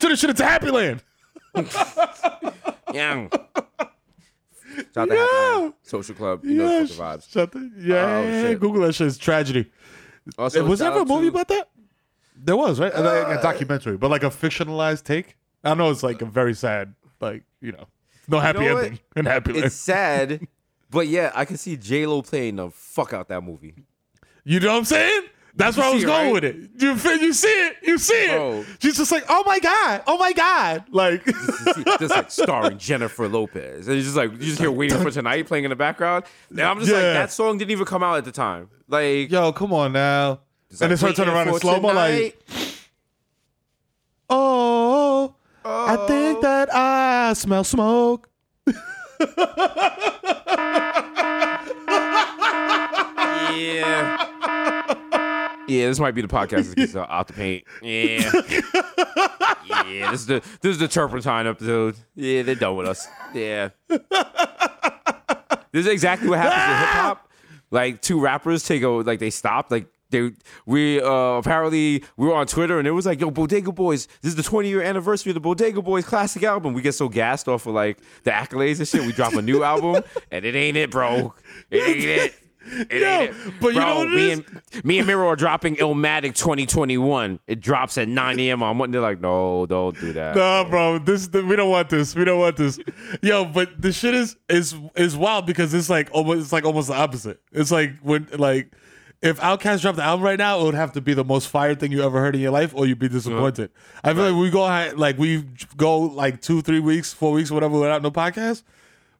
To the shit, it's Happy Land. Yeah. Shout out to Happy Land. Social Club. You yeah. know the vibes. Shout the, yeah. Oh, Google that shit. It's tragedy. Also, was there a movie to... about that? There was, right? Uh, like a documentary, but like a fictionalized take. I know it's like a very sad, like, you know, no happy you know ending in Happy Land. It's sad, but yeah, I can see J-Lo playing the fuck out that movie. You know what I'm saying? That's where I was going with it. You you see it, you see it. She's just like, oh my god, oh my god, like this like starring Jennifer Lopez, and you're just like you just hear Waiting for Tonight playing in the background. Now I'm just yeah. like that song didn't even come out at the time. Like, yo, come on now, it's and like, it's her turning around in slow mo, like, oh, oh, I think that I smell smoke. yeah. Yeah, this might be the podcast that gets out the paint. Yeah. Yeah, this is the this is the turpentine episode. Yeah, they're done with us. Yeah. This is exactly what happens in hip hop. Like two rappers take a like they stopped. Like they we uh, apparently we were on Twitter and it was like, yo, Bodega Boys, this is the twentieth year anniversary of the Bodega Boys classic album. We get so gassed off of like the accolades and shit. We drop a new album and it ain't it, bro. It ain't it. It Yo, it. But Bro, you know what it me is? And, me and Miro are dropping Illmatic twenty twenty-one. It drops at nine a.m. on Monday. They're like, no, don't do that. Nah, bro. bro this the, we don't want this. We don't want this. Yo, but the shit is is is wild because it's like almost it's like almost the opposite. It's like when like if Outkast dropped the album right now, it would have to be the most fire thing you ever heard in your life, or you'd be disappointed. Mm-hmm. I feel right. like we go like we go like two, three weeks, four weeks, whatever, without no podcast.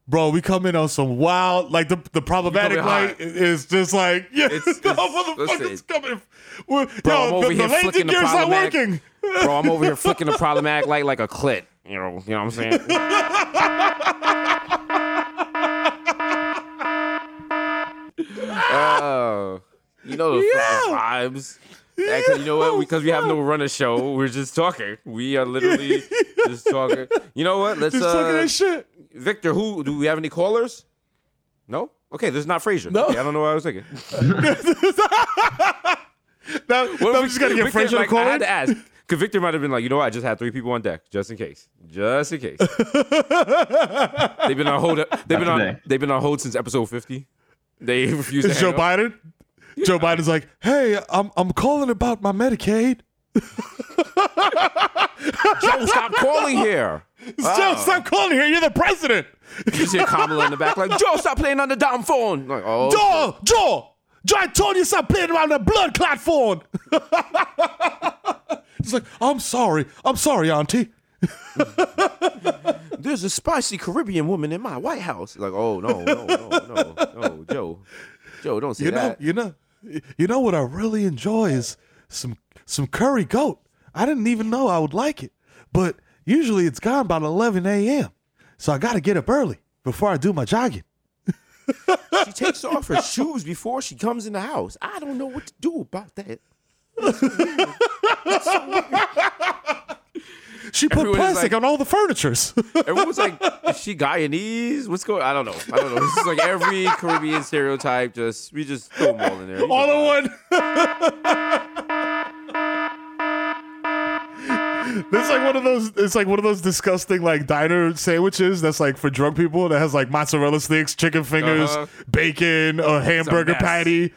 Bro, we come in on some wild, like the, the problematic light is just like, yeah, it's, it's, the motherfuckers coming. We're, bro, yo, I'm over the, here the flicking the problematic. Working. Bro, I'm over here flicking the problematic light like a clit. You know, you know what I'm saying? Oh, uh, you know the yeah. vibes. Actually, you know what? Because we have no runner show, we're just talking. We are literally just talking. You know what? Let's just uh, talking that shit. Victor, who do we have any callers? No? Okay, this is not Frasier. No. Okay, I don't know what I was thinking. now, well, I'm just going to get Frasier like, to call I had to ask, because Victor might have been like, you know what? I just had three people on deck, just in case. Just in case. they've been on hold They've been on, they've been on hold since episode fifty. They refused to Joe hang Biden? Up. Joe Biden's like, hey, I'm I'm calling about my Medicaid. Joe, stop calling here. Wow. Joe, stop calling here. You're the president. You see Kamala in the back like, Joe, stop playing on the damn phone. Like, oh, Joe, shit. Joe, Joe, I told you stop playing around the blood clot phone. He's like, I'm sorry. I'm sorry, auntie. There's a spicy Caribbean woman in my White House. Like, oh, no, no, no, no, no, Joe. Joe, don't say you know, that. You know, you know what I really enjoy is some some curry goat. I didn't even know I would like it, but usually it's gone about eleven a.m., so I got to get up early before I do my jogging. She takes off her shoes before she comes in the house. I don't know what to do about that. That's so weird. That's so weird. She put Everyone plastic like, on all the furnitures. Everyone was like, is she Guyanese? What's going on? I don't know. I don't know. This is like every Caribbean stereotype. Just We just throw them all in there. You all in one. It's like one of those It's like one of those disgusting like diner sandwiches that's like for drunk people that has like mozzarella sticks, chicken fingers, uh-huh. bacon, a hamburger patty.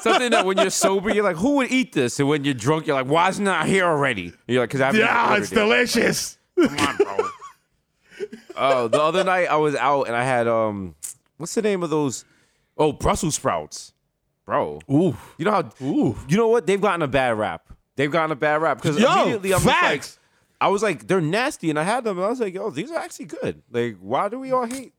Something that when you're sober, you're like, who would eat this? And when you're drunk, you're like, why isn't it here already? You're like, because I've yeah, it's delicious. Like, come on, bro. Oh, uh, the other night I was out and I had um, what's the name of those? Oh, Brussels sprouts, bro. Ooh, you know how? Ooh, you know what? They've gotten a bad rap. They've gotten a bad rap because immediately I'm like, I was like, they're nasty, and I had them, and I was like, yo, these are actually good. Like, why do we all hate?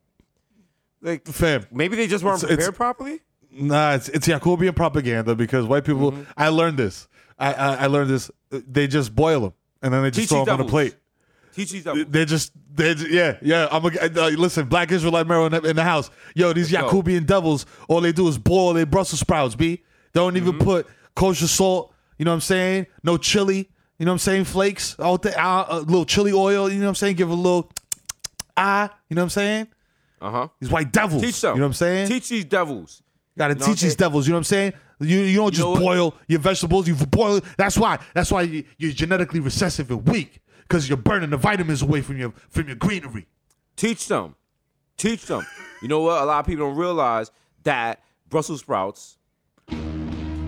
Like, fam, maybe they just weren't it's, prepared it's, properly. Nah, it's it's Jacobian propaganda because white people. Mm-hmm. I learned this. I, I I learned this. They just boil them and then they just T G throw them doubles. On a plate. T G doubles. They just they yeah yeah. I'm a, uh, listen, Black Israelite Mero in, in the house. Yo, these Jacobian devils. All they do is boil their Brussels sprouts. B. They don't even mm-hmm. put kosher salt. You know what I'm saying? No chili. You know what I'm saying? Flakes. All th- uh, a little chili oil. You know what I'm saying? Give a little ah. You know what I'm saying? Uh huh. These white devils. Teach them. You know what I'm saying? Teach these devils. Gotta you know teach these devils, you know what I'm saying? You you don't just you know boil your vegetables, you boil. That's why. That's why you, you're genetically recessive and weak because you're burning the vitamins away from your from your greenery. Teach them, teach them. You know what? A lot of people don't realize that Brussels sprouts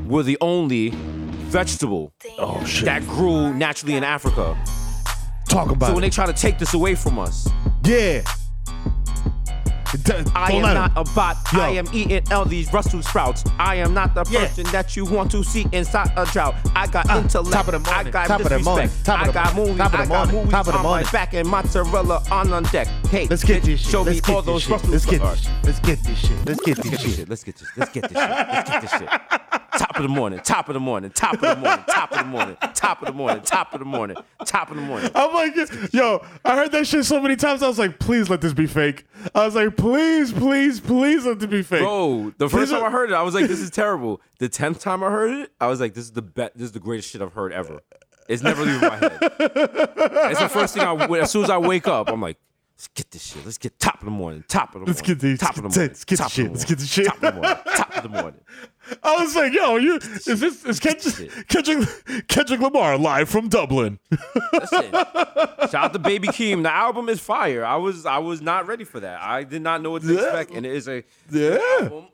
were the only vegetable oh, shit. that grew naturally in Africa. Talk about. So when it. They try to take this away from us, yeah. I am not a bot. Yo. I am eating all these Russell sprouts. I am not the person yeah. that you want to see inside a drought. I got uh, intellect. Top of the morning. I got top disrespect. Of the I got movies. Top of the I got movies top of the on morning. My back and mozzarella on on deck. Hey, let's get this shit. Show let's me all those shit. Russell sprouts. Let's get this shit. Let's get this shit. Let's get this. Let's get this shit. Let's get this shit. Top of the morning. Top of the morning. Top of the morning. Top of the morning. Top of the morning. Top of the morning. Top of the morning. I'm like, yo, I heard that shit so many times. I was like, please let this be fake. I was like, please, please, please let this be fake. Bro, the first time I heard it, I was like, this is terrible. The tenth time I heard it, I was like, this is the best. This is the greatest shit I've heard ever. It's never leaving my head. It's the first thing I. As soon as I wake up, I'm like, let's get this shit. Let's get top of the morning. Top of the morning. Let's get the top of the morning. Let's get the shit. Let's get the shit. Top of the morning. Top of the morning. I was like, yo, you is this is Kendrick, Kendrick, Kendrick Lamar live from Dublin. That's it. Shout out to Baby Keem. The album is fire. I was I was not ready for that. I did not know what to yeah. expect. And it is a yeah. album.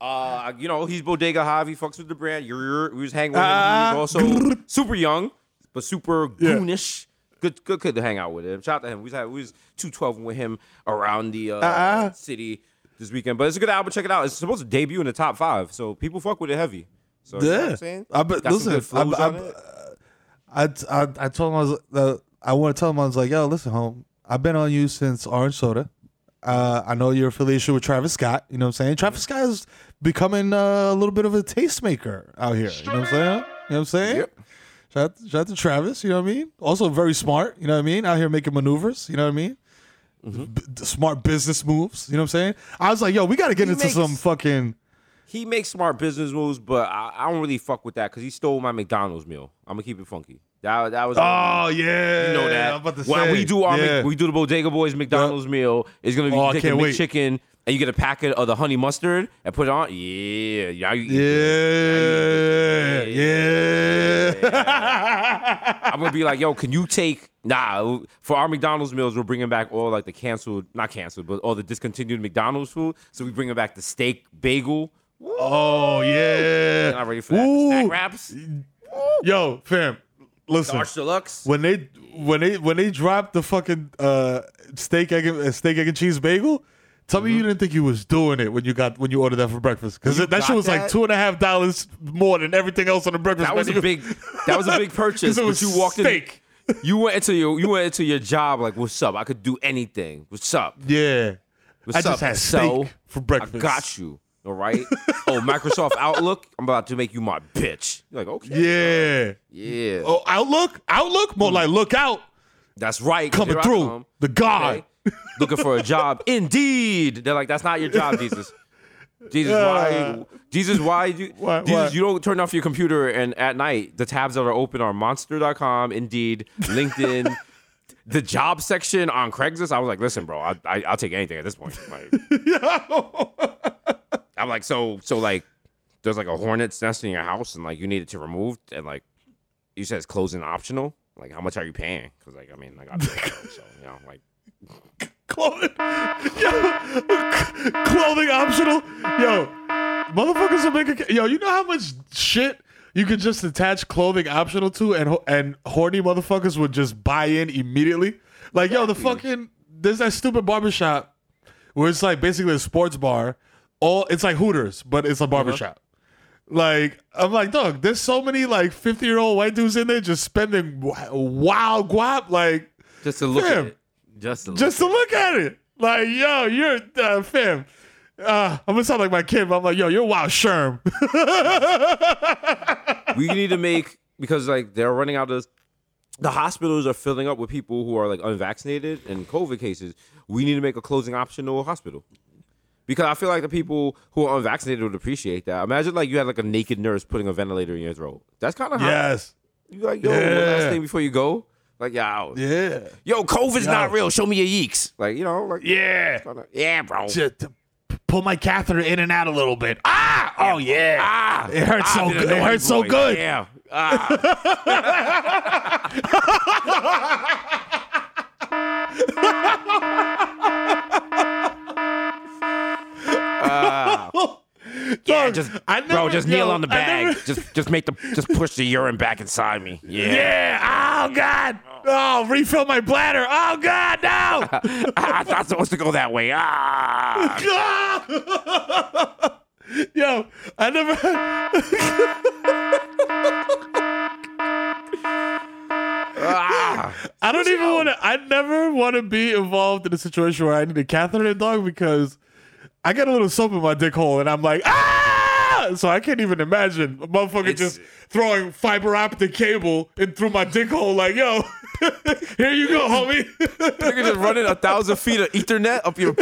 Uh, you know, he's Bodega Javi, fucks with the brand. You're, we was hanging with him. Uh, he was also grrr. super young, but super yeah. goonish. Good, good kid to hang out with him. Shout out to him. We was, we was two twelve with him around the uh, uh-uh. city this weekend. But it's a good album. Check it out. It's supposed to debut in the top five. So people fuck with it heavy. So yeah. You know what I'm saying? I bet, listen, I, I, I, I, I told him, I, was, uh, I want to tell him, I was like, yo, listen, home. I've been on you since Orange Soda. Uh, I know your affiliation with Travis Scott. You know what I'm saying? Travis Scott is becoming uh, a little bit of a tastemaker out here. You know what I'm saying? You know what I'm saying? Yep. Shout out, to, shout out to Travis, you know what I mean? Also very smart, you know what I mean? Out here making maneuvers, you know what I mean? Mm-hmm. B- smart business moves, you know what I'm saying? I was like, yo, we got to get he into makes, some fucking... He makes smart business moves, but I, I don't really fuck with that because he stole my McDonald's meal. I'm going to keep it funky. That, that was... Oh, yeah. You know that. I'm about to when say. we do our yeah. we do the Bodega Boys McDonald's yep. meal, it's going to be oh, chicken, McChicken, and you get a packet of the honey mustard and put it on. Yeah. Now you eat yeah. Yeah. yeah. yeah. I'm going to be like, yo, can you take... Nah, for our McDonald's meals, we're bringing back all like the canceled... Not canceled, but all the discontinued McDonald's food. So we bring back the steak bagel. Woo. Oh, yeah. I'm ready for that. The snack wraps. Woo. Yo, fam. Listen, Deluxe. when they when they when they dropped the fucking uh, steak egg and, steak egg and cheese bagel, tell mm-hmm. me you didn't think you was doing it when you got when you ordered that for breakfast because that shit was that? like two and a half dollars more than everything else on the breakfast. That was menu. a big that was a big purchase. It was you walked steak. In, you went into your you went into your job like what's up? I could do anything. What's up? Yeah, what's I up? just had so, steak for breakfast. I got you. All right. Oh, Microsoft Outlook. I'm about to make you my bitch. You're like, okay. Yeah. Yeah. Oh, Outlook? Outlook? More mm. like look out. That's right. Coming through. Come. The God. Okay. Looking for a job. Indeed. They're like, that's not your job, Jesus. Jesus, yeah. why? Jesus, why? You, why Jesus, why? You don't turn off your computer and at night, the tabs that are open are monster dot com, Indeed, LinkedIn, the job section on Craigslist. I was like, listen, bro, I, I, I'll take anything at this point. Like, I'm like, so, so like, there's like a hornet's nest in your house and like you need it to remove and like you said it's closing optional. Like, how much are you paying? Because like, I mean, like, I got so, you know, like. Clothing, yo, clothing optional. Yo, motherfuckers will make a, yo, you know how much shit you could just attach clothing optional to and and horny motherfuckers would just buy in immediately? Like, yo, the fucking, there's that stupid barbershop where it's like basically a sports bar. All, it's like Hooters, but it's a barbershop. Mm-hmm. Like, I'm like, dog, there's so many like fifty-year-old white dudes in there just spending wild guap. Like, just to look fam, at it. Just to look, just to look at, it. at it. Like, yo, you're, uh, fam. Uh, I'm going to sound like my kid, but I'm like, yo, you're wild sherm. We need to make, because like they're running out of, the hospitals are filling up with people who are like unvaccinated and COVID cases. We need to make a closing optional hospital. Because I feel like the people who are unvaccinated would appreciate that. Imagine like you had like a naked nurse putting a ventilator in your throat. That's kind of hot. Yes. You like, yo, yeah. one last thing before you go. Like, yo. Yeah. Yo, COVID's yo. not real. Show me your yeeks. Like, you know. like Yeah. Kinda, yeah, bro. Just pull my catheter in and out a little bit. Ah! Yeah, oh, yeah. Ah! It hurts ah, so good. It hurts so good. Yeah. Ah. Uh, yeah, just I never, bro, just kneel yo, on the bag. Never, just, just make the, just push the urine back inside me. Yeah. Yeah. Oh God. Oh, refill my bladder. Oh, God, no. I, I'm not supposed to go that way. Ah. Yo, I never... ah, I don't even want to... I never want to be involved in a situation where I need a catheter and dog because I got a little soap in my dick hole and I'm like, ah! So I can't even imagine a motherfucker it's, just throwing fiber optic cable in through my dick hole like, yo, here you go, homie. You're going to run in a thousand feet of Ethernet up your...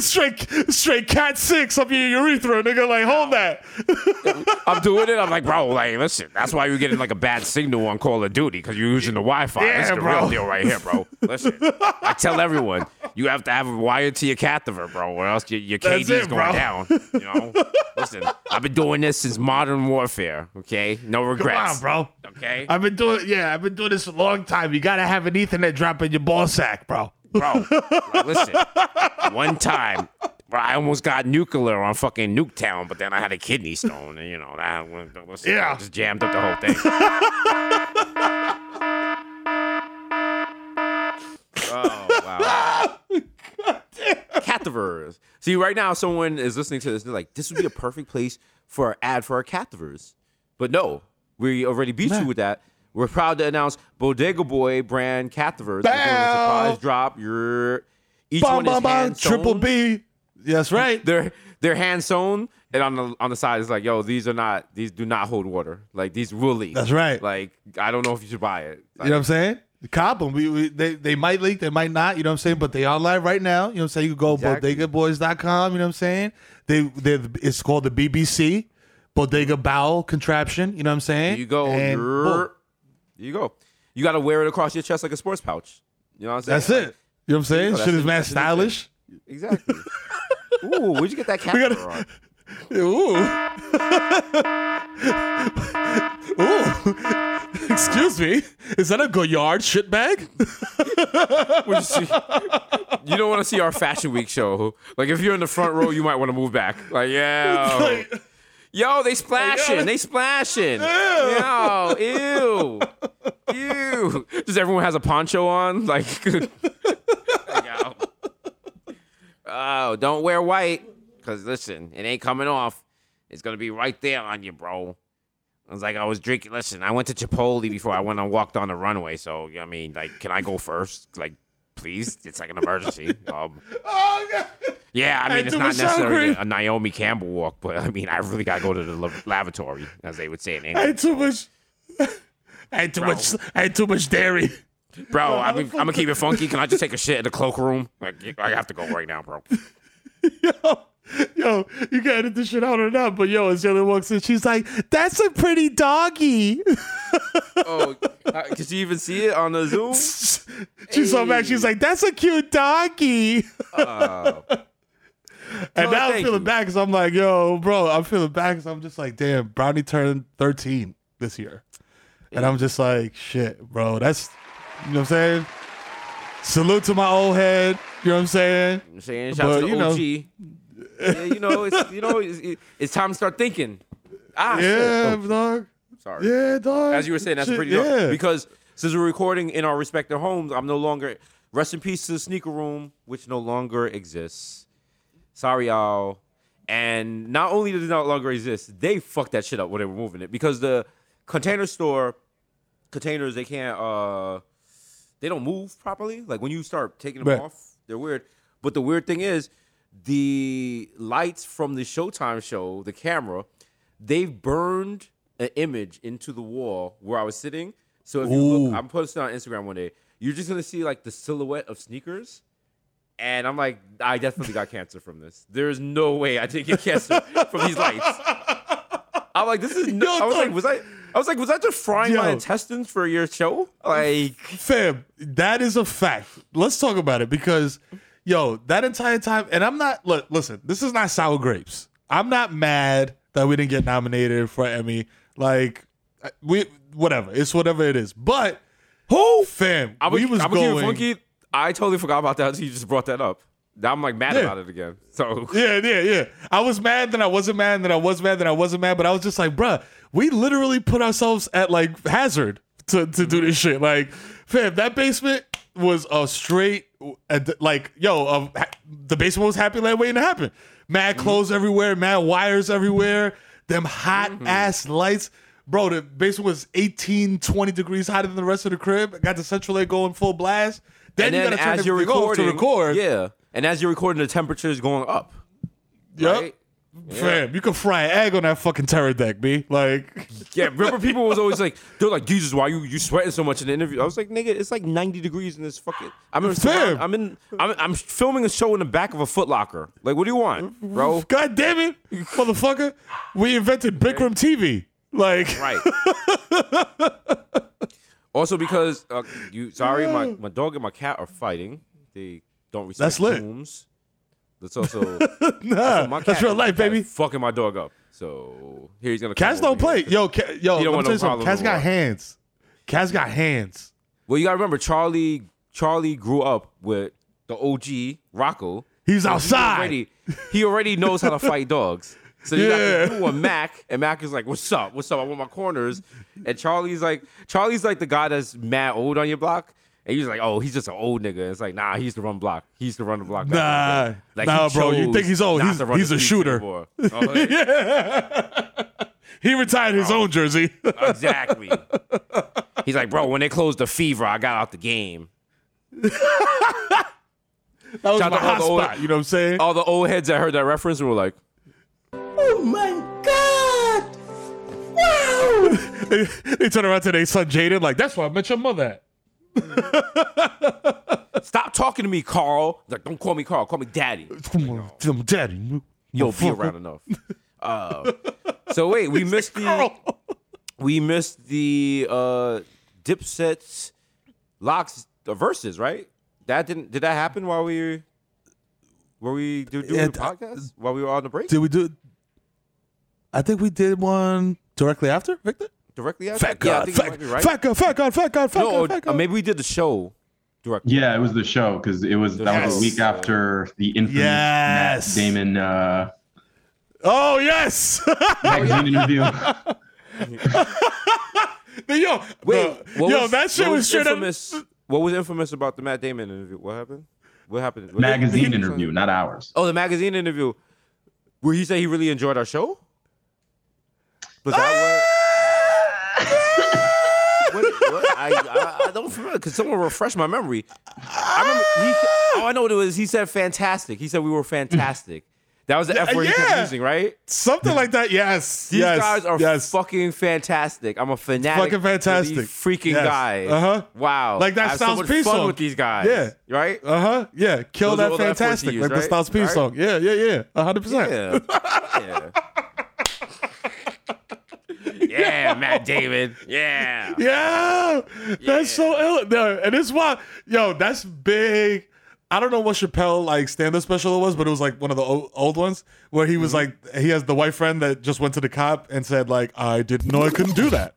straight straight cat six up your urethra, nigga. Like, hold that. I'm doing it. I'm like, bro, like, listen, that's why you're getting like a bad signal on Call of Duty because you're using the Wi-Fi. Yeah, that's the bro. real deal right here, bro. Listen, I tell everyone, you have to have a wire to your cathever, bro, or else your, your K D's it, going bro. down. You know? Listen, I've been doing this since modern warfare, okay? No regrets. Come on, bro. Okay? I've been doing, yeah, I've been doing this a long time. You got to have an Ethernet drop in your ball sack, bro. Bro, like, listen, one time, bro, I almost got nuclear on fucking Nuketown, but then I had a kidney stone, and, you know, that listen, yeah. I just jammed up the whole thing. Oh, wow. God damn. Catheters. See, right now, someone is listening to this. They're like, this would be a perfect place for an ad for our catheters. But no, we already beat Man. you with that. We're proud to announce Bodega Boy brand catheters. Bam! We're doing a surprise drop. Your each bom, one is bom, hand sewn. Triple B. That's right. They're they're hand sewn, and on the on the side it's like, yo, these are not these do not hold water. Like these will leak. That's right. Like I don't know if you should buy it. Like, you know what I'm saying? Cop them. We, we, they, they might leak. They might not. You know what I'm saying? But they are live right now. You know what I'm saying? You go exactly. bodega boys dot com. You know what I'm saying? They, they, It's called the B B C, Bodega Bowel Contraption. You know what I'm saying? There you go. And, there you go. You got to wear it across your chest like a sports pouch. You know what I'm saying? That's like, it. You know what I'm saying? Shit is mad stylish. Exactly. Ooh, where'd you get that catheter gotta, on? Ooh. Ooh. Excuse me, is that a Goyard shit bag? You don't want to see our Fashion Week show. Like, if you're in the front row, you might want to move back. Like, yeah. Like, yo, they splashing. Like, they splashing. Ew. Yo, ew. Ew. Just everyone has a poncho on. Like, oh, don't wear white. Because, listen, it ain't coming off. It's going to be right there on you, bro. I was like, I was drinking. Listen, I went to Chipotle before I went and walked on the runway. So, I mean, like, can I go first? Like, please? It's like an emergency. Um, oh, God. Yeah, I mean, I it's not necessarily a, a Naomi Campbell walk, but, I mean, I really got to go to the lavatory, as they would say in English. I had too much. I had too, much, I had too much dairy. Bro, no, I mean, I'm going to keep it funky. Can I just take a shit in the cloakroom? Like, I have to go right now, bro. Yo. Yo, you gotta edit this shit out or not, but yo, as Jalen walks in, she's like, that's a pretty doggy. Oh, could you even see it on the Zoom? She hey. saw back, she's like, that's a cute doggy. Uh, and now I'm feeling you. bad because I'm like, yo, bro, I'm feeling bad because I'm just like, damn, Brownie turned thirteen this year. Yeah. And I'm just like, shit, bro, that's, you know what I'm saying? Salute to my old head, you know what I'm saying? I'm saying, shout out to O G. Know, yeah, you know, it's you know, it's, it's time to start thinking. Ah, yeah, shit. dog. Sorry. Yeah, dog. As you were saying, that's shit, pretty dope. Yeah. Because since we're recording in our respective homes, I'm no longer rest in peace to the sneaker room, which no longer exists. Sorry, y'all. And not only does it no longer exist, they fucked that shit up when they were moving it because the container store containers they can't uh they don't move properly. Like when you start taking them right. off, they're weird. But the weird thing is. The lights from the Showtime show, the camera, they burned an image into the wall where I was sitting. So if Ooh. you look, I'm posting on Instagram one day. You're just going to see like the silhouette of sneakers. And I'm like, I definitely got cancer from this. There's no way I didn't get cancer from these lights. I'm like, this is no. I was like, was I... I was like, was that just frying Yo, my intestines for your show? Like, fam, that is a fact. Let's talk about it because... Yo, that entire time, and I'm not, look, listen, this is not sour grapes. I'm not mad that we didn't get nominated for an Emmy. Like, we, whatever. It's whatever it is. But, who? Fam, I was, we was I was going. Funky. I totally forgot about that until you just brought that up. Now I'm like mad yeah. about it again. So Yeah, yeah, yeah. I was mad, then I wasn't mad, then I was mad, then I wasn't mad, but I was just like, bruh, we literally put ourselves at like hazard to, to do this shit. Like, fam, that basement was a straight, like, yo, uh, the basement was Happy Land waiting to happen. Mad clothes mm-hmm. everywhere, mad wires everywhere, them hot mm-hmm. ass lights. Bro, the basement was eighteen, twenty degrees hotter than the rest of the crib. I got the central air going full blast. Then, then you gotta turn as you're recording, to record. Yeah. And as you're recording, the temperature is going up. Yep. Right? Fam, yeah. You can fry an egg on that fucking terror deck, B. Like, yeah, remember people was always like, they're like, Jesus, why you you sweating so much in the interview? I was like, nigga, it's like ninety degrees in this fucking. I'm in, fam. I'm in, I'm, I'm filming a show in the back of a Foot Locker. Like, what do you want, bro? God damn it, motherfucker! We invented Bikram T V. Like, right. Also, because uh, you, sorry, my, my dog and my cat are fighting. They don't respect rooms. That's also nah, my cat, that's real life, baby. Fucking my dog up. So here he's gonna. Cats don't play. Yo, ca- yo. Don't want no problem. Cats got hands. Cats got hands. Well, you gotta remember, Charlie. Charlie grew up with the O G Rocco. He's outside. He already, he already knows how to fight dogs. So you yeah. got the new one, Mac, and Mac is like, "What's up? What's up? I want my corners." And Charlie's like, Charlie's like the guy that's mad old on your block. And he's like, oh, he's just an old nigga. It's like, nah, he used to run block. He used to run the block. Nah, like, nah, bro. You think he's old? He's, he's a shooter. Oh, like, yeah. He retired his oh, own jersey. Exactly. He's like, bro, when they closed the Fever, I got out the game. That was my hot spot. You know what I'm saying? All the old heads that heard that reference were like, oh my God! Wow! they, they turn around to their son Jaden, like, that's where I met your mother at. Stop talking to me, Carl. Like, don't call me Carl. Call me Daddy. Come on, like, oh, Daddy. You'll be around enough. Uh, so wait, we missed the we missed the uh, Dipset's Locks uh, verses, right? That didn't did that happen while we were we doing do the podcast while we were on the break? Did we do? I think we did one directly after Victor. Directly after? Fat God, yeah, fat, right. fat God, fat God, fat God, fat no, God, fat God. Maybe we did the show directly. Yeah, it was the show because it was that yes. was a week after the infamous yes. Matt Damon. Uh, oh yes, magazine interview. yo, wait, the, yo, was, that shit was straight infamous, up. What was infamous about the Matt Damon interview? What happened? What happened? What magazine happened? interview, not ours. Oh, the magazine interview. Where he said he really enjoyed our show. Was that what? I, I, I don't remember. Could someone refresh my memory? I remember. He, oh, I know what it was. He said fantastic. He said we were fantastic. That was the F word yeah. he kept using, right? Something like that. Yes. These yes. guys are yes. fucking fantastic. I'm a fanatic. Fucking fantastic. These freaking yes. guys. Uh huh. Wow. Like that Styles so P song. Fun with these guys. Yeah. Right. Uh huh. Yeah. Kill those that fantastic. Use, like right? the Styles P right? song. Yeah. Yeah. Yeah. A hundred percent. Yeah. Yeah, Matt Damon. Yeah. Yeah. That's yeah. so ill. No, and it's why, yo, that's big. I don't know what Chappelle like stand-up special it was, but it was like one of the old, old ones where he was mm-hmm. like, he has the white friend that just went to the cop and said like, I didn't know I couldn't do that.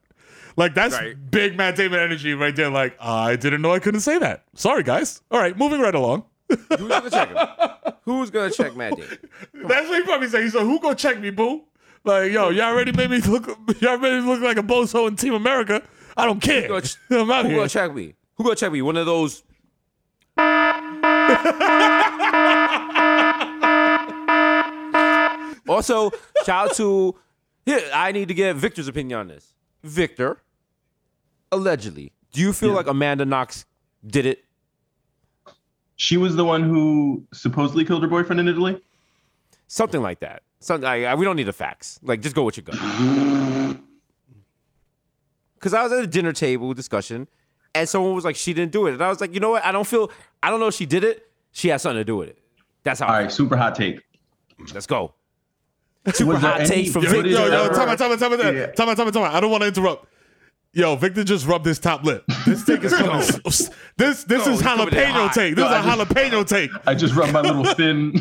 Like that's right. big Matt Damon energy right there. Like, I didn't know I couldn't say that. Sorry, guys. All right, moving right along. Who's going to check him? Who's going to check Matt Damon? That's what he probably said. He said, who going to check me, boo? Like, yo, y'all already made me look y'all made me look like a bozo in Team America. I don't care. Who gonna, ch- I'm out who here. gonna check me? Who gonna check me? One of those. Also, shout out to here, I need to get Victor's opinion on this. Victor, allegedly, do you feel yeah. like Amanda Knox did it? She was the one who supposedly killed her boyfriend in Italy? Something like that. Some, I, I, we don't need the facts. Like, just go with your gut. Because I was at a dinner table discussion, and someone was like, she didn't do it. And I was like, you know what? I don't feel, I don't know if she did it. She has something to do with it. That's how. All I right, feel. Super hot take. Let's go. Super was hot take any, from Victor. Yo, yo, time out, time out, time out, yeah. time out, time out, time out. I don't want to interrupt. Yo, Victor just rubbed his top lip. This take is coming. This this no, is jalapeno take. This no, is a just, jalapeno take. I just rubbed my little thin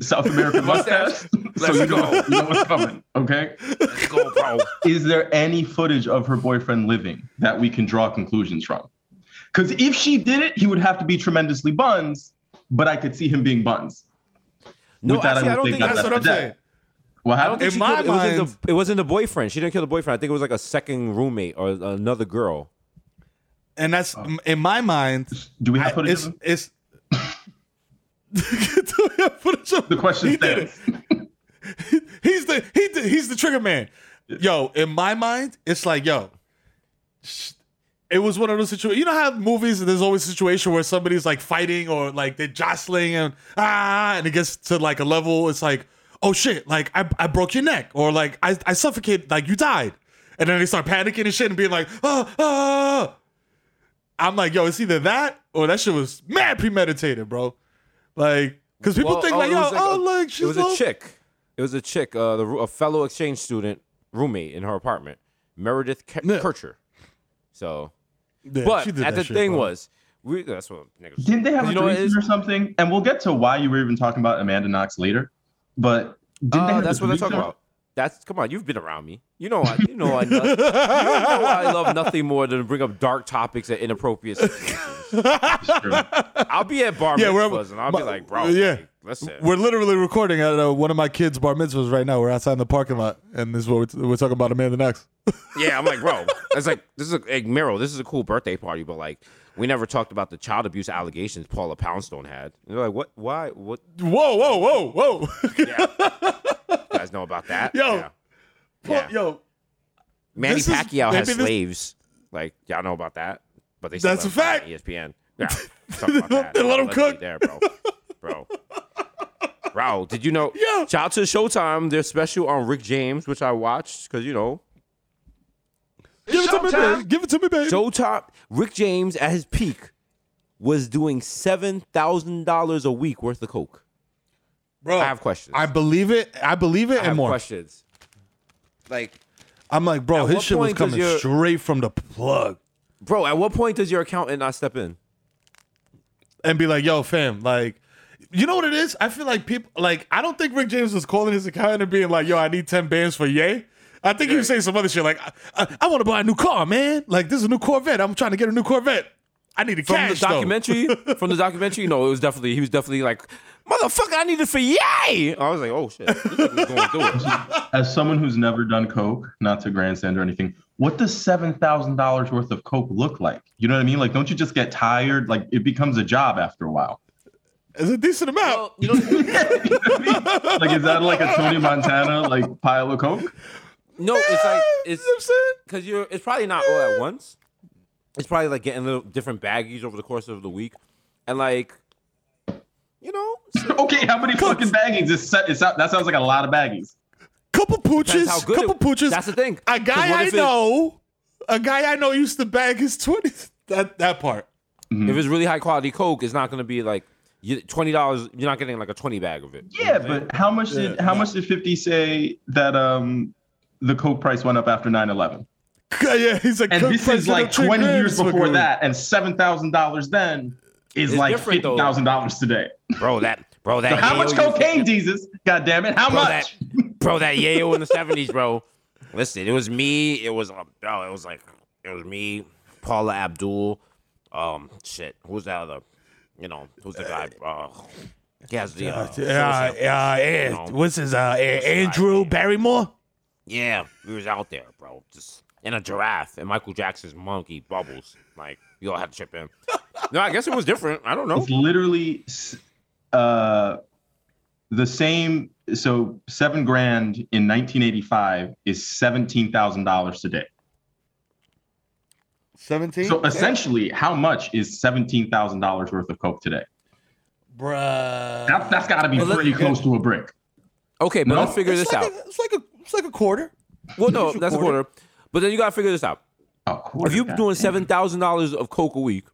South American mustache. Let's so you go. Know, you know what's coming, okay? Let's go, bro. Is there any footage of her boyfriend living that we can draw conclusions from? Because if she did it, he would have to be tremendously buns, but I could see him being buns. No, With that, actually, I, I don't think, think that's, that's what I'm saying. Well, I don't think in my could, mind, it wasn't the, was the boyfriend. She didn't kill the boyfriend. I think it was like a second roommate or another girl. And that's um, in my mind. Do we have footage of him? It's, it's do we have footage of him? The question he stands. he's the he did, he's the trigger man. Yo, in my mind, it's like yo. Sh- It was one of those situations. You know how movies, there's always a situation where somebody's like fighting or like they're jostling and ah, and it gets to like a level. It's like, oh shit, like I, I broke your neck or like I, I suffocated, like you died. And then they start panicking and shit and being like, oh, oh. I'm like, yo, it's either that or that shit was mad premeditated, bro. Like, because people well, think oh, like, yo, like oh, a, like she's It was old. a chick. It was a chick, uh, the, a fellow exchange student roommate in her apartment, Meredith K- yeah. Kircher. So. Yeah, but at the shit, thing bro. was, we, that's what niggas didn't they have a threesome or something? And we'll get to why you were even talking about Amanda Knox later. But didn't uh, they have that's what I'm talking about. That's come on, you've been around me. You know, I, you know, I, you know, I love nothing more than to bring up dark topics and inappropriate. I'll be at bar yeah, mitzvahs and I'll my, be like, bro, yeah, like, listen, we're literally recording at uh, one of my kids' bar mitzvahs right now. We're outside in the parking lot, and this is what we're, t- we're talking about Amanda Knox. Yeah, I'm like, bro, it's like this is a like, Miro, this is a cool birthday party, but like we never talked about the child abuse allegations Paula Poundstone had. And they're like, what? Why? What? Whoa, whoa, whoa, whoa! Yeah, you guys know about that? Yo, yeah. Paul, yeah. yo, Manny Pacquiao is, has slaves. This... Like y'all know about that? But they that's a fact. E S P N. Yeah, that. They let them cook there, bro. Bro. Bro, did you know? Yeah. Shout out to Showtime. Their special on Rick James, which I watched because you know. Give it, to me, babe. Give it to me, baby. Showtime. Rick James at his peak was doing seven thousand dollars a week worth of coke. Bro, I have questions. I believe it. I believe it I and have more. questions. Like, I'm like, bro, his shit was coming straight from the plug. Bro, at what point does your accountant not step in? And be like, yo, fam, like, you know what it is? I feel like people, like, I don't think Rick James was calling his accountant and being like, yo, I need ten bands for yay. I think he was saying some other shit like, I, I, I want to buy a new car, man. Like, this is a new Corvette. I'm trying to get a new Corvette. I need a from cash, the documentary, From the documentary, you know, it was definitely, he was definitely like, motherfucker, I need it for yay. I was like, oh, shit. Going through it. As someone who's never done coke, not to grandstand or anything, what does seven thousand dollars worth of coke look like? You know what I mean? Like, don't you just get tired? Like, it becomes a job after a while. It's a decent amount. Well, you know, like, is that like a Tony Montana, like, pile of coke? No, yeah, it's like it's because you're. It's probably not yeah. all at once. It's probably like getting little different baggies over the course of the week, and like, you know. So okay, how many cooks. fucking baggies? Is set, it's that sounds like a lot of baggies. Couple pooches. Couple it, pooches. That's the thing. A guy I know, a guy I know used to bag his twenties. That that part. Mm-hmm. If it's really high quality coke, it's not going to be like twenty dollars. You're not getting like a twenty bag of it. Yeah, you know but how much did yeah. how much did fifty say that um. the coke price went up after nine eleven. Yeah, he's like, and this is like twenty years before that, and seven thousand dollars then is it's like fifty thousand dollars today. Bro, that, bro, that. So how much cocaine, Jesus? God damn it, how bro, much? That, bro, that yayo in the seventies, bro. Listen, it was me. It was, um, oh, it was like, it was me, Paula Abdul. Um, shit, who's the other? You know, who's the guy? Uh, he has the. Uh, uh, uh, you know, what's his? Uh, Andrew Barrymore. Yeah, we was out there, bro. Just in a giraffe and Michael Jackson's monkey Bubbles. Like, you all had to chip in. No, I guess it was different. I don't know. It's literally uh, the same. So seven grand in nineteen eighty-five is seventeen thousand dollars today. seventeen So essentially, how much is seventeen thousand dollars worth of coke today? Bruh. That, that's got to be pretty close to a brick. Okay, but no? let's figure it's this like out. A, it's like a... It's like a quarter. Well, no, that's a quarter. But then you got to figure this out. A quarter, if you're doing seven thousand dollars of coke a week,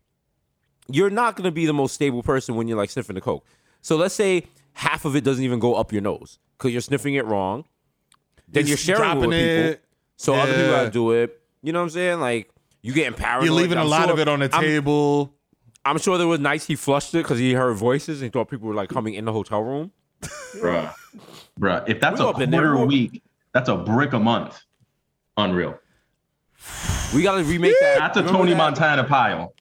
you're not going to be the most stable person when you're like sniffing the coke. So let's say half of it doesn't even go up your nose because you're sniffing it wrong. Then you're, you're sharing it with people. So yeah. other people got to do it. You know what I'm saying? Like, you're getting paranoid. You're leaving a lot of it on the table. I'm sure there was nights he flushed it because he heard voices and thought people were like coming in the hotel room. Bruh. Bruh. If that's a quarter a week. That's a brick a month. Unreal. We got to remake yeah. that. That's a Tony that? Montana pile.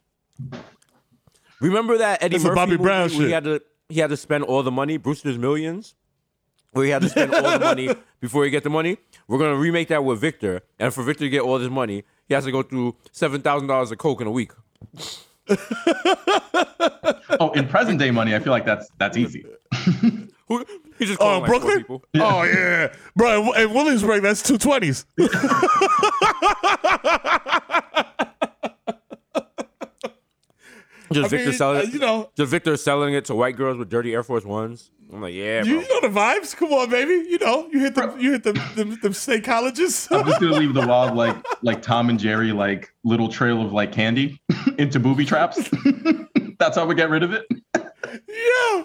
Remember that Eddie That's Murphy a Bobby movie Brown shit. He had to he had to spend all the money, Brewster's Millions, where he had to spend all the money before he get the money? We're going to remake that with Victor. And for Victor to get all this money, he has to go through seven thousand dollars of coke in a week. Oh, in present day money, I feel like that's that's easy. Who, he just called uh, like Brooklyn? People. Yeah. Oh yeah, bro. In Williamsburg, that's two twenties. Just I Victor mean, selling, uh, you know, just Victor selling it to white girls with dirty Air Force Ones. I'm like, yeah, bro. You know the vibes. Come on, baby. You know, you hit the, you hit the, the, the state colleges. I'm just gonna leave the wild like, like Tom and Jerry, like little trail of like candy into booby traps. That's how we get rid of it. Yeah.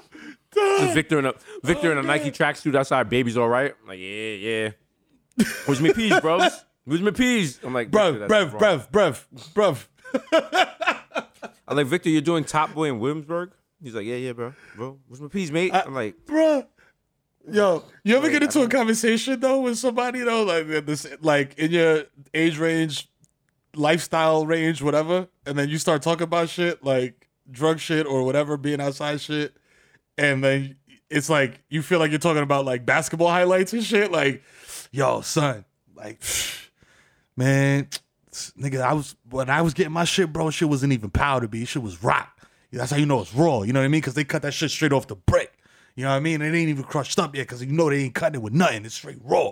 Just Victor in a Victor oh, in a God. Nike tracksuit outside. Baby's all right. I'm like, yeah, yeah. Where's my peas, bros? Where's my peas? I'm like, bruv, bruv, bruv, bruv, bruv. I'm like, Victor, you're doing Top Boy in Williamsburg? He's like, yeah, yeah, bro. Bro, what's my piece, mate? I, I'm like, bro. Yo, you ever like, get into a conversation, though, with somebody, though, like this, like in your age range, lifestyle range, whatever, and then you start talking about shit, like drug shit or whatever, being outside shit, and then it's like, you feel like you're talking about like basketball highlights and shit, like, yo, son, like, man... Nigga, I was when I was getting my shit, bro, shit wasn't even powder, B. Shit was rock. That's how you know it's raw. You know what I mean? Because they cut that shit straight off the brick. You know what I mean? It ain't even crushed up yet because you know they ain't cutting it with nothing. It's straight raw.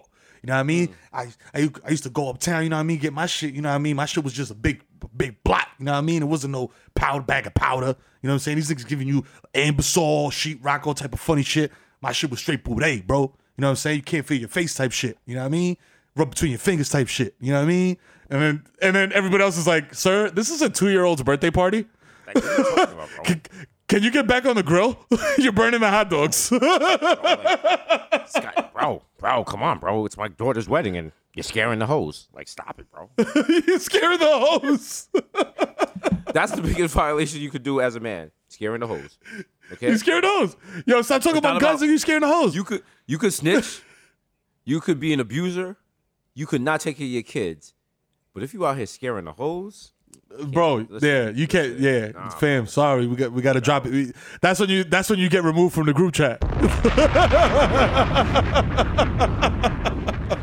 You know what I mean? I, I I used to go uptown, you know what I mean? Get my shit, you know what I mean? My shit was just a big, big block. You know what I mean? It wasn't no powder bag of powder. You know what I'm saying? These niggas giving you ambasol, sheetrock, all type of funny shit. My shit was straight boudet, bro. You know what I'm saying? You can't feel your face type shit. You know what I mean? Rub between your fingers type shit. You know what I mean? And then and then everybody else is like, sir, this is a two-year-old's birthday party. About, can, can you get back on the grill? You're burning the hot dogs. Bro, like, Scott, bro, bro, come on, bro. It's my daughter's wedding, and you're scaring the hoes. Like, stop it, bro. You're scaring the hoes. That's the biggest violation you could do as a man. Scaring the hoes. Okay? You scaring the hoes. Yo, stop talking about, about guns and you scaring the hoes. You could, you could snitch. You could be an abuser. You could not take care of your kids. But if you out here scaring the hoes, bro, listen, yeah, you can't, yeah, nah, fam. Sorry, we got we got to nah. drop it. We, that's when you that's when you get removed from the group chat.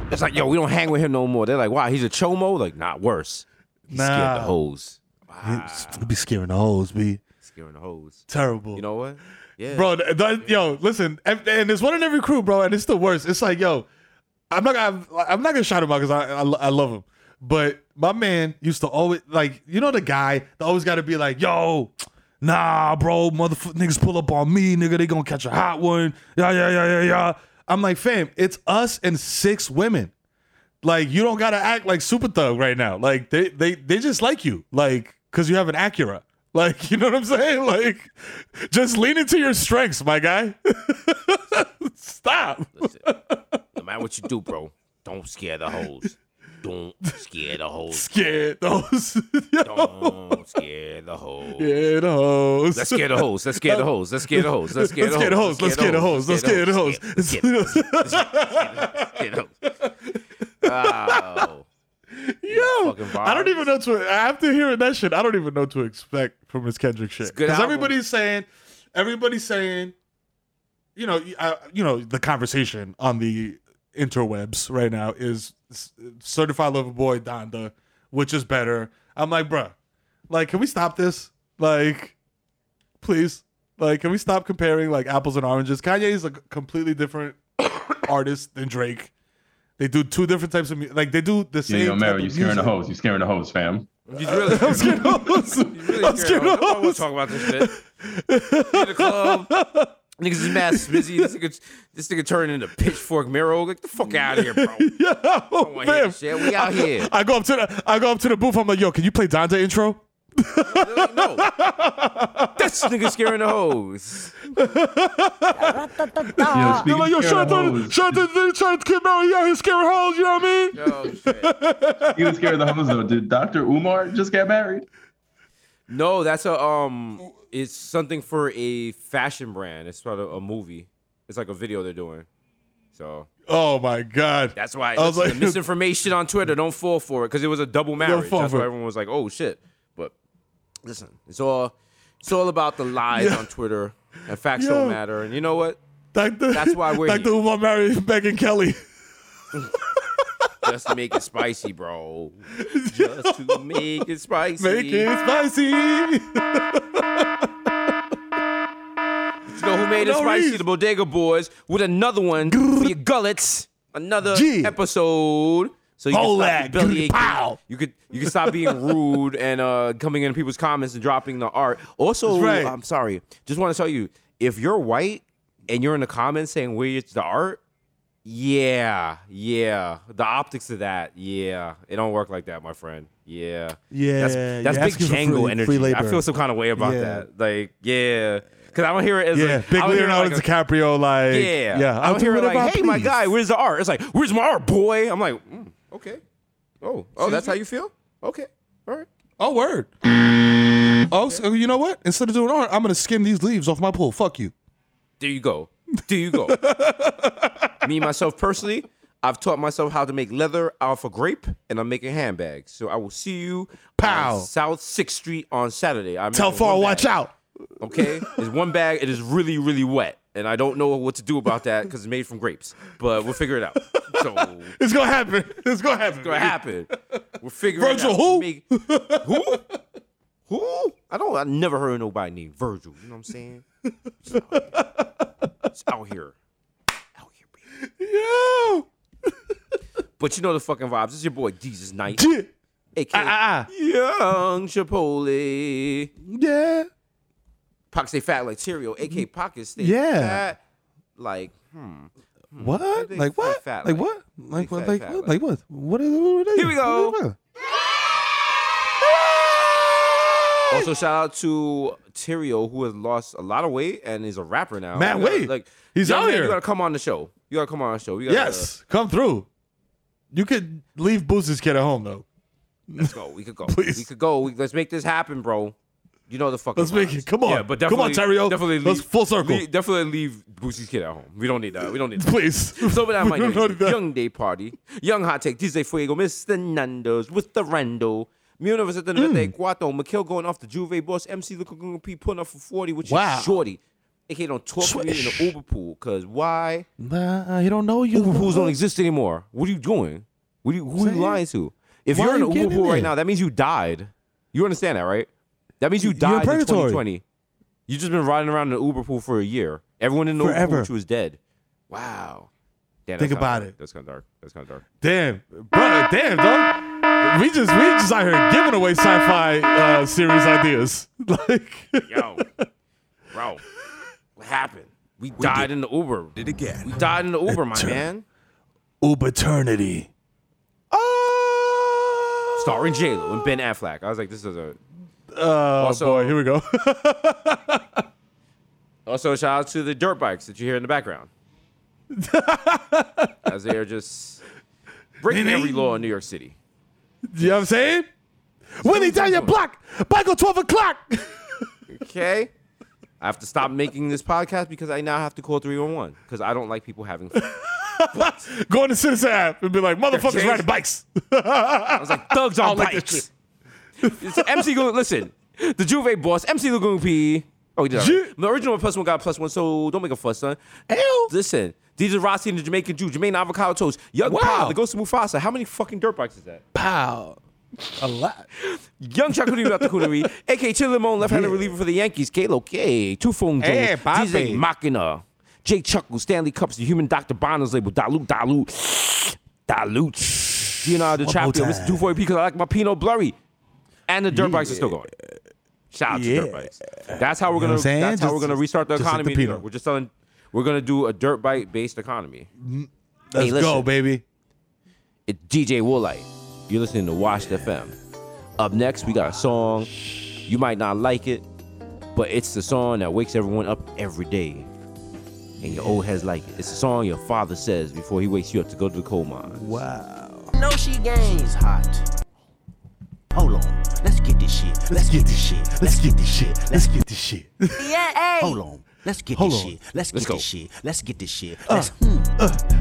It's like, yo, we don't hang with him no more. They're like, wow, he's a chomo. Like, not worse. He nah. scared the hoes. Wow. He'll be scaring the hoes, be scaring the hoes. Terrible. You know what? Yeah, bro. The, the, yeah. Yo, listen, and, and there's one in every crew, bro, and it's the worst. It's like, yo, I'm not gonna I'm not gonna shout him out because I, I I love him. But my man used to always, like, you know the guy that always got to be like, yo, nah, bro, motherfuckers niggas pull up on me, nigga, they gonna catch a hot one. Yeah, yeah, yeah, yeah, yeah. I'm like, fam, it's us and six women. Like, you don't got to act like super thug right now. Like, they they they just like you, like, because you have an Acura. Like, you know what I'm saying? Like, just lean into your strengths, my guy. Stop. Listen, no matter what you do, bro, don't scare the hoes. Don't scare the hoes. Scare the hoes. Don't scare the hoes. Yeah, the hoes. Let's scare the hoes. Let's scare the hoes. Let's scare the hoes. Let's scare the hoes. Let's scare the hoes. Let's scare the hoes. Let's scare the hoes. Yo, I don't even know to. After hearing that shit, I don't even know what to expect from this Kendrick shit. Because everybody's saying, everybody's saying, you know, I, you know, the conversation on the interwebs right now is Certified Lover Boy Donda, which is better. I'm like, bruh, like, can we stop this? Like, please, like, can we stop comparing like apples and oranges? Kanye is a completely different artist than Drake. They do two different types of music. Like, they do the same. Yeah, yo, Mary, you scaring the hoes. You scaring the hoes, fam. He's really scared. I'm scared of hoes. Really I'm scared of hoes. I want to talk about this shit. In the club. Niggas is mad busy. This nigga, this nigga turned into Pitchfork Miro. Get the fuck out of here, bro. Yo, I don't want to hear this shit. We out here. I go up to the, I go up to the booth. I'm like, yo, can you play Donda intro? They're like, no. That's nigga scaring the hoes. Yeah, they're like, yo, shout out to the trying to kid Miro. He out here scaring hoes. You know what I mean? Yo, shit. He was scaring the hoes though. Did Doctor Umar just get married? No, that's a um. It's something for a fashion brand. It's sort of a movie. It's like a video they're doing. So. Oh my God. That's why I was like, misinformation on Twitter. Don't fall for it because it was a double marriage. That's why everyone was like, "Oh shit!" But listen, it's all it's all about the lies yeah. on Twitter and facts yeah. don't matter. And you know what? Doctor, that's why we're Doctor here. Doctor Umar married Megyn Kelly. just to make it spicy, bro. Just to make it spicy. Make it spicy. You know who made it no spicy? Reason. The Bodega Boys with another one for your gullets. Another G. episode. So you can, belly you could you can stop being rude and uh, coming into people's comments and dropping the art. Also, right. I'm sorry. Just want to tell you, if you're white and you're in the comments saying where's the art, yeah, yeah, the optics of that, yeah, it don't work like that, my friend. Yeah, yeah, that's, that's big Django free, energy. Free I feel some kind of way about yeah. that. Like, yeah. Because I don't hear it as yeah, like... big Leonardo like DiCaprio, like... Yeah. yeah I don't hear it like, hey, please. my guy, where's the art? It's like, where's my art, boy? I'm like, mm, okay. Oh, oh, that's how you feel? Okay. All right. Oh, word. Oh, so you know what? Instead of doing art, I'm going to skim these leaves off my pool. Fuck you. There you go. There you go. Me, myself, personally, I've taught myself how to make leather out of grape, and I'm making handbags. So I will see you Pow. on South sixth Street on Saturday. I'm Tell Far, watch out. Okay, there's one bag. It is really, really wet, and I don't know what to do about that because it's made from grapes. But we'll figure it out. So it's gonna happen. It's gonna happen. It's gonna happen. We're figuring Virgil, it out. Virgil, who? Who? Who? I don't. I never heard of nobody named Virgil. You know what I'm saying? It's out here. It's out here. Out here, baby. Yeah. But you know the fucking vibes. It's your boy Jesus Knight, yeah. aka ah, ah, ah. Young Chipotle. Yeah. Pockets stay fat like cereal, a k a. Pockets stay yeah. fat like, hmm. What? They like what? Fat, like, like what? Like what? Like, fat, what? Like, like what? What is it? Here we go. Also, shout out to Tyrio, who has lost a lot of weight and is a rapper now. Matt Wade. Like, he's out man, here. You got to come on the show. You got to come on the show. You gotta, yes. Uh, come through. You could leave Boost's kid at home, though. Let's go. We could go. Please. We could go. We, let's make this happen, bro. You know the fucking Let's make it. Come on. Yeah, but come on, Tyrio. Definitely leave, Let's full circle. Leave, definitely leave Boosie's kid at home. We don't need that. We don't need that. Please. So that might be Young Day Party. Young Hot Take. D J Fuego. Mister Nando's with the Rando. Munoz at the Nete Guato. McKill going off the Juve boss. M C looking P putting up for forty, which wow. is shorty. A K don't talk to me in the Uber pool. Cause why? Nah, he don't know you. Uber pools don't exist anymore. What are you doing? What are you, who are you lying to? If why you're in you the Uber pool right now, that means you died. You understand that, right? That means you died in twenty twenty. You've just been riding around in an Uber pool for a year. Everyone in the Uber pool with you is dead. Wow. Damn, Think about it. That's kind of dark. That's kind of dark. Damn. Brother, damn, dog. We just, we just out here giving away sci-fi uh, series ideas. Like, yo. Bro. What happened? We, we died did, in the Uber. Did it again. We died in the Uber, Eter- my man. Uberternity. Oh. Starring J-Lo and Ben Affleck. I was like, this is a... Oh, also, boy, here we go. Also, shout out to the dirt bikes that you hear in the background. As they are just breaking every law in New York City. You know what I'm saying? Willie, down your block. Bike on twelve o'clock. Okay. I have to stop making this podcast because I now have to call three one one because I don't like people having fun. Go on the Citizen app and be like, motherfuckers riding bikes. I was like, thugs on bikes. Like this. It's M C Lagoon. Listen, the Juve boss, M C Lagoon P. Oh, he did. Right. The original plus one got plus one, so don't make a fuss, son. Ew. Listen, D J Rossi and the Jamaican Jew, Jermaine Avocado Toast, Young wow. Pow, the Ghost of Mufasa. How many fucking dirt bikes is that? Pow. A lot. Young Chakuri about the Coonery, A K Chili Limon, left-handed yeah. reliever for the Yankees, Kalo K, Two Phone Jones, hey, D J Machina, Jake Chuckle, Stanley Cups, the human Doctor Bonner's label, Dilute, Dilute, Dilute, Leonardo Chapel, Mister Dufoy P, because I like my Pinot Blurry. And the dirt yeah. bikes are still going. Shout out yeah. to dirt bikes. That's how we're gonna. You know that's just, how we're gonna restart the economy. Like the we're just telling. We're gonna do a dirt bike based economy. Let's hey, go, baby. It's D J Woolite. You're listening to Washed yeah. F M. Up next, we got a song. You might not like it, but it's the song that wakes everyone up every day. And your old heads like it. It's the song your father says before he wakes you up to go to the coal mines. Wow. No, she gains hot. Hold on, let's get this shit. Let's get this shit. Let's get this shit. Let's get this shit. Yeah, hey. Hold on, let's get this shit. Let's get this shit. Let's get this shit.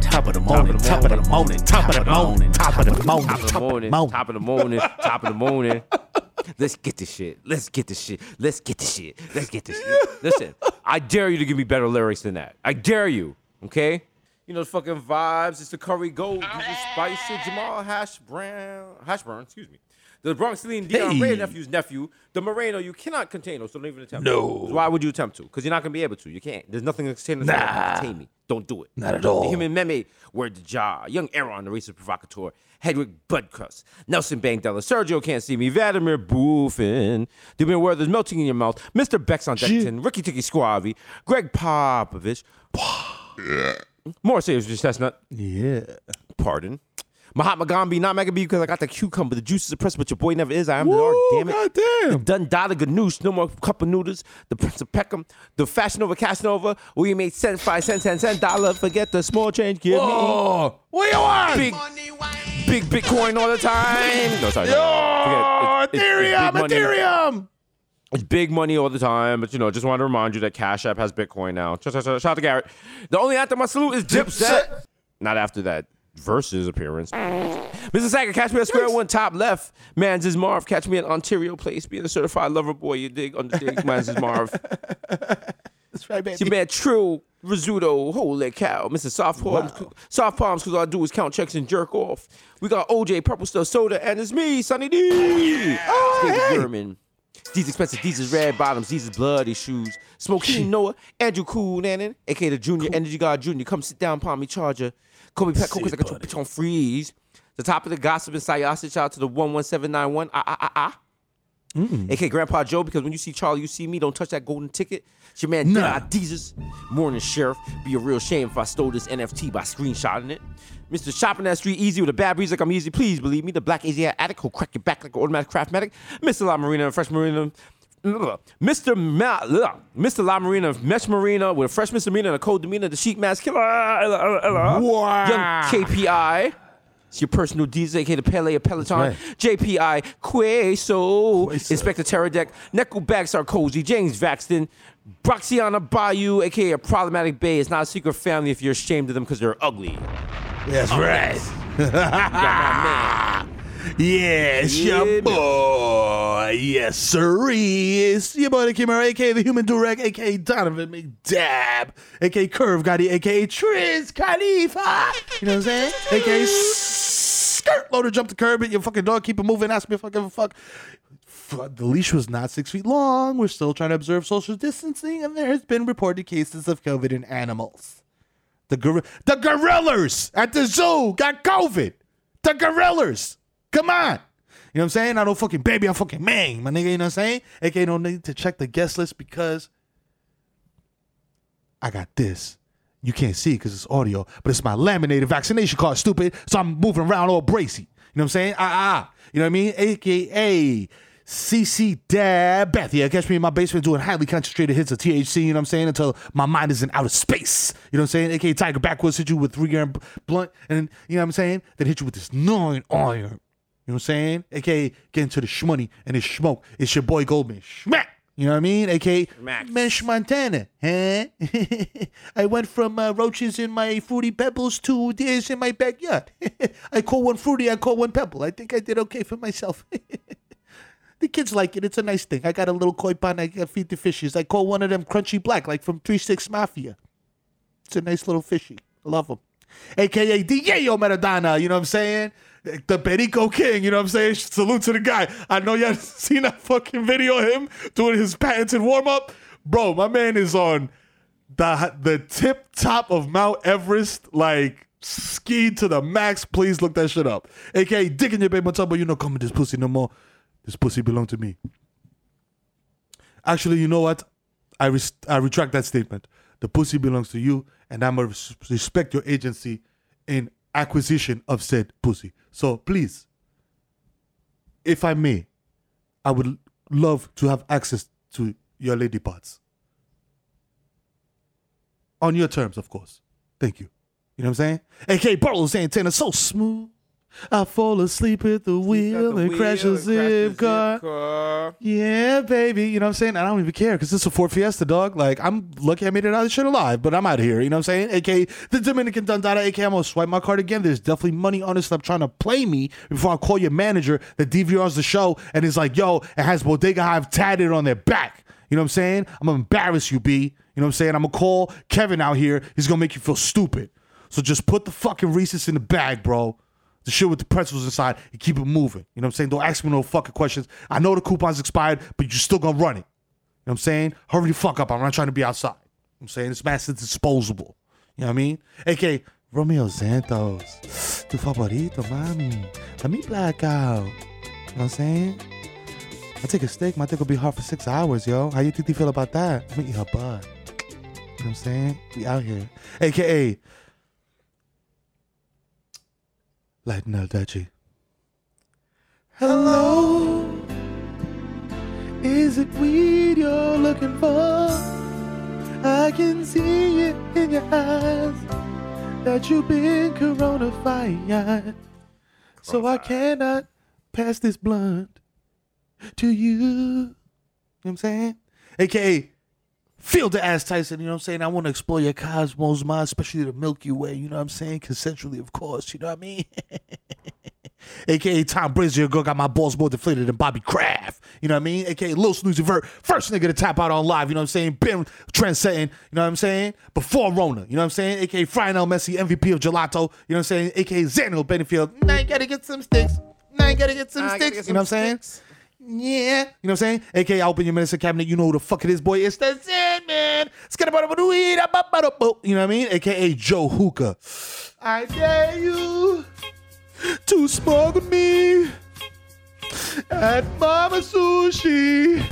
Top of the morning, top of the morning, top of the morning, top of the morning, top of the morning, top of the morning, top of the morning. Let's get this shit. Let's get this shit. Let's get this shit. Let's get this shit. Listen, I dare you to give me better lyrics than that. I dare you. Okay. you know, the fucking vibes. It's the curry gold, the spicy Jamal Hash Brown, Hash Brown, excuse me. The Bronx Celine Dion hey. Ray nephew's nephew, the Moreno, you cannot contain us, so don't even attempt no. to. Why would you attempt to? Because you're not going to be able to. You can't. There's nothing to contain, nah. that can contain me. Don't do it. Not at all. The human meme word the jar. Young Aaron, the racist provocateur. Hedwig Budcuss. Nelson Bangdella. Sergio Can't See Me. Vladimir Boofin. Dubin Werther's Melting in Your Mouth. Mister Bex on Deckton. Ricky Ticky Squavi. Greg Popovich. Yeah. More serious, just chestnut. Yeah. Pardon. Mahatma Gandhi, not Maggie, because I got the cucumber. The juice is oppressed, but your boy never is. I am the dark, damn it. God damn. The Dundada Ganoush, no more cup of noodles. The Prince of Peckham, the Fashion Over Casanova, where you made cent, five cents, ten, ten dollar. Forget the small change, give Whoa. Me. What you want? Big, big Bitcoin all the time. No, sorry. Yo, no, it. It, Ethereum, it's Ethereum. It's big money all the time, but you know, just wanted to remind you that Cash App has Bitcoin now. Shout out to Garrett. The only after my salute is Dipset. Not after that. Versus appearance. Mister Sacker, catch me at Square yes. One, top left. Mans is Marv. Catch me at Ontario Place. Being a certified lover boy, you dig on the dig. Mans is Marv. That's right, baby. Your man Trill, Rizzuto, holy cow. Mister Soft Palms, wow. Soft Palms, because all I do is count checks and jerk off. We got O J, Purple Stuff, Soda, and it's me, Sonny D. Oh, hey. German. These expensive, these is red bottoms, these is bloody shoes. Smoking Noah, Andrew Cool Nannon, a k a the Junior cool. Energy God Junior Come sit down, palm me charger. Call me Petco because I got your bitch on freeze. The top of the gossip and Sayasa, shout out to the one one seven nine one. Ah, ah, ah, ah. Mm-mm. A K Grandpa Joe, because when you see Charlie, you see me. Don't touch that golden ticket. It's your man, nah. Jesus. Morning, Sheriff. Be a real shame if I stole this N F T by screenshotting it. Mister Shopping That Street Easy with a bad breeze like I'm easy. Please believe me. The black easy addict who'll crack your back like an automatic craftmatic. Mister La Marina and Fresh Marina. Mister Ma- Mister La Marina, Mesh Marina with a fresh misdemeanor and a cold demeanor, the sheet mask killer. Wow. Young K P I. It's your personal D J, a k a the Pele of Peloton. Right. J P I, Queso, Queso. Inspector Terradek, Neckleback Sarkozy, James Vaxton, Broxiana Bayou, a k a. Problematic Bay. It's not a secret family if you're ashamed of them because they're ugly. That's ugly. Right. Yeah, yes, yeah, your boy. Yes, sirree. It's your boy, the Kimura, a k a the Human Durag, a k a. Donovan McDab, a k a. Curve Gotti, a k a. Triz Khalifa. You know what I'm saying? a k a. Skirt loader, jump the curb at your fucking dog, keep it moving, ask me if I give a fuck. The leash was not six feet long. We're still trying to observe social distancing, and there has been reported cases of COVID in animals. The, gor- the gorillas at the zoo got COVID. The gorillas. Come on. You know what I'm saying? I don't fucking baby, I'm fucking man, my nigga, you know what I'm saying? A K don't need to check the guest list because I got this. You can't see it because it's audio, but it's my laminated vaccination card, stupid. So I'm moving around all bracy. You know what I'm saying? Ah, ah. You know what I mean? A K A C C Dab Bethia. Catch me in my basement doing highly concentrated hits of T H C, you know what I'm saying? Until my mind is in outer space. You know what I'm saying? A K A Tiger Backwoods hit you with three gram blunt, and you know what I'm saying? Then hit you with this nine iron. You know what I'm saying? A K A get into the shmoney and the smoke. It's your boy Goldman. Schmack! You know what I mean? A K A Mesh Montana. Huh? I went from uh, roaches in my fruity pebbles to deers in my backyard. I caught one fruity, I caught one pebble. I think I did okay for myself. The kids like it. It's a nice thing. I got a little koi pond. I feed the fishes. I caught one of them crunchy black, like from three six Mafia. It's a nice little fishy. I love them. A K A Diego Maradona. You know what I'm saying? The Perico King, you know what I'm saying? Salute to the guy. I know y'all seen that fucking video of him doing his patented warm-up. Bro, my man is on the the tip top of Mount Everest, like skied to the max. Please look that shit up. A K A Dick in your baby tub, but you know coming this pussy no more. This pussy belong to me. Actually, you know what? I res- I retract that statement. The pussy belongs to you, and I'm going to res- respect your agency in acquisition of said pussy. So please, if I may, I would love to have access to your lady parts. On your terms, of course. Thank you. You know what I'm saying? A K A Bartle's antenna so smooth. I fall asleep at the wheel and crash a zip car. Yeah, baby. You know what I'm saying? I don't even care because it's a Ford Fiesta, dog. Like, I'm lucky I made it out of this shit alive, but I'm out of here. You know what I'm saying? A K A the Dominican Dundada. A K A I'm going to swipe my card again. There's definitely money on this stuff trying to play me before I call your manager that D V Rs the show and is like, yo, it has Bodega Hive tatted on their back. You know what I'm saying? I'm going to embarrass you, B. You know what I'm saying? I'm going to call Kevin out here. He's going to make you feel stupid. So just put the fucking Reese's in the bag, bro. The shit with the pretzels inside and keep it moving. You know what I'm saying? Don't ask me no fucking questions. I know the coupon's expired, but you're still gonna run it. You know what I'm saying? Hurry the fuck up. I'm not trying to be outside. You know what I'm saying? This mask is disposable. You know what I mean? A K A Romeo Santos. Tu favorito, mami. Let me black out. You know what I'm saying? I take a steak. My dick will be hard for six hours, yo. How you think they feel about that? Let me eat her butt. You know what I'm saying? We out here. A K A Lighten up, Dutchie. Hello. Is it weed you're looking for? I can see it in your eyes that you've been coronafied. So I cannot pass this blunt to you. You know what I'm saying? A K A Feel the ass, Tyson, you know what I'm saying? I want to explore your cosmos, mind, especially the Milky Way, you know what I'm saying? Consensually, of course, you know what I mean? A K A Tom Brazier, girl got my balls more deflated than Bobby Kraft, you know what I mean? A K A Lil Snoozy Vert, first nigga to tap out on live, you know what I'm saying? Been trendsetting, you know what I'm saying? Before Rona, you know what I'm saying? A K A Frying El Messi, M V P of Gelato, you know what I'm saying? A K A Xanil Benefield, now you gotta get some sticks, now you gotta get some I sticks, get some you know what I'm saying? Yeah, you know what I'm saying? A K A I open your medicine cabinet. You know who the fuck it is, boy. It's the Zen Man. You know what I mean? A K A Joe Hookah. I dare you to smoke with me at Mama Sushi.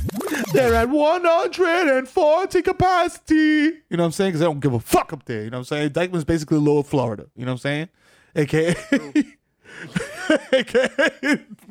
They're at one hundred forty capacity. You know what I'm saying? Because they don't give a fuck up there. You know what I'm saying? Dykeman's basically Lower Florida. You know what I'm saying? A K A A K A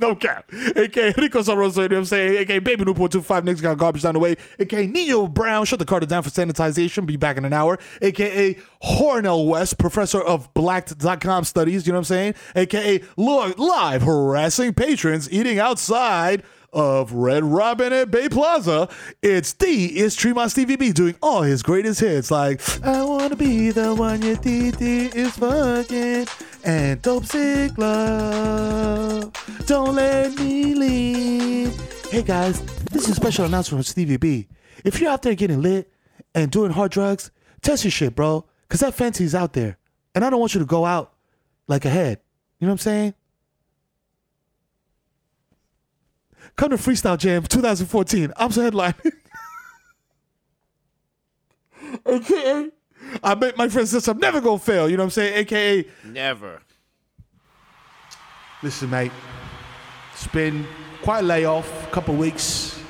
no cap. A K A Rico Saroso, you know what I'm saying? A K A Baby Newport two five, next got garbage down the way. A K A Neo Brown, shut the Carter down for sanitization, be back in an hour. A K A Hornell West, professor of blacked dot com studies, you know what I'm saying? A K A live harassing patrons eating outside of Red Robin at Bay Plaza. It's D, it's Tremont Stevie B doing all his greatest hits like I wanna be the one your D D is fucking and dope sick love. Don't let me leave. Hey guys, this is a special announcement from Stevie B. If you're out there getting lit and doing hard drugs, test your shit, bro, cause that fancy's out there and I don't want you to go out like a head. You know what I'm saying? Come to Freestyle Jam twenty fourteen. I'm the headline. A K A I bet my friend says I'm never gonna fail. You know what I'm saying? A K A Never. Listen, mate. It's been quite a layoff, couple weeks.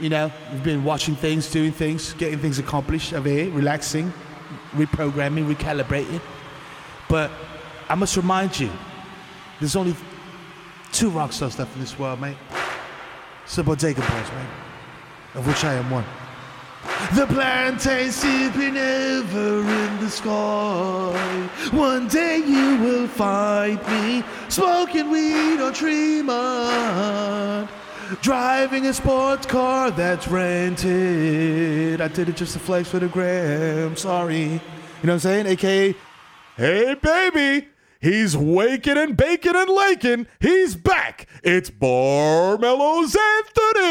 You know, we've been watching things, doing things, getting things accomplished over here, relaxing, reprogramming, recalibrating. But I must remind you, there's only two rock star stuff in this world, mate. It's the Bodega Boys, man, of which I am one. The plantain sipping over in the sky. One day you will find me smoking weed on Tremont, driving a sports car that's rented. I did it just to flex for the gram. Sorry, you know what I'm saying? A K A Hey baby. He's waking and baking and laking. He's back. It's Barmelo's Anthony.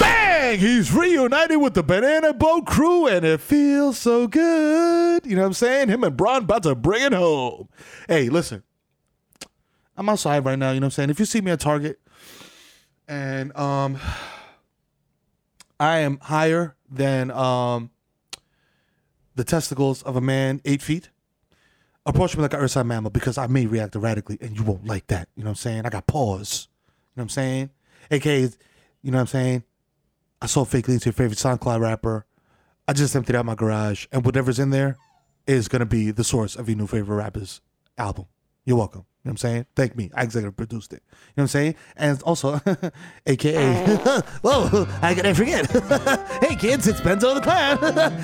Bang! He's reunited with the Banana Boat crew, and it feels so good. You know what I'm saying? Him and Bron about to bring it home. Hey, listen. I'm outside right now. You know what I'm saying? If you see me at Target, and um, I am higher than um, the testicles of a man eight feet. Approach me like an earthside mammal because I may react erratically and you won't like that. You know what I'm saying? I got paws. You know what I'm saying? A K A, you know what I'm saying? I sold fake leads to your favorite SoundCloud rapper. I just emptied out my garage and whatever's in there is going to be the source of your new favorite rapper's album. You're welcome. You know what I'm saying? Thank me. I executive produced it. You know what I'm saying? And also, A K A whoa, I gotta forget. Hey kids, it's Benzo the Clown.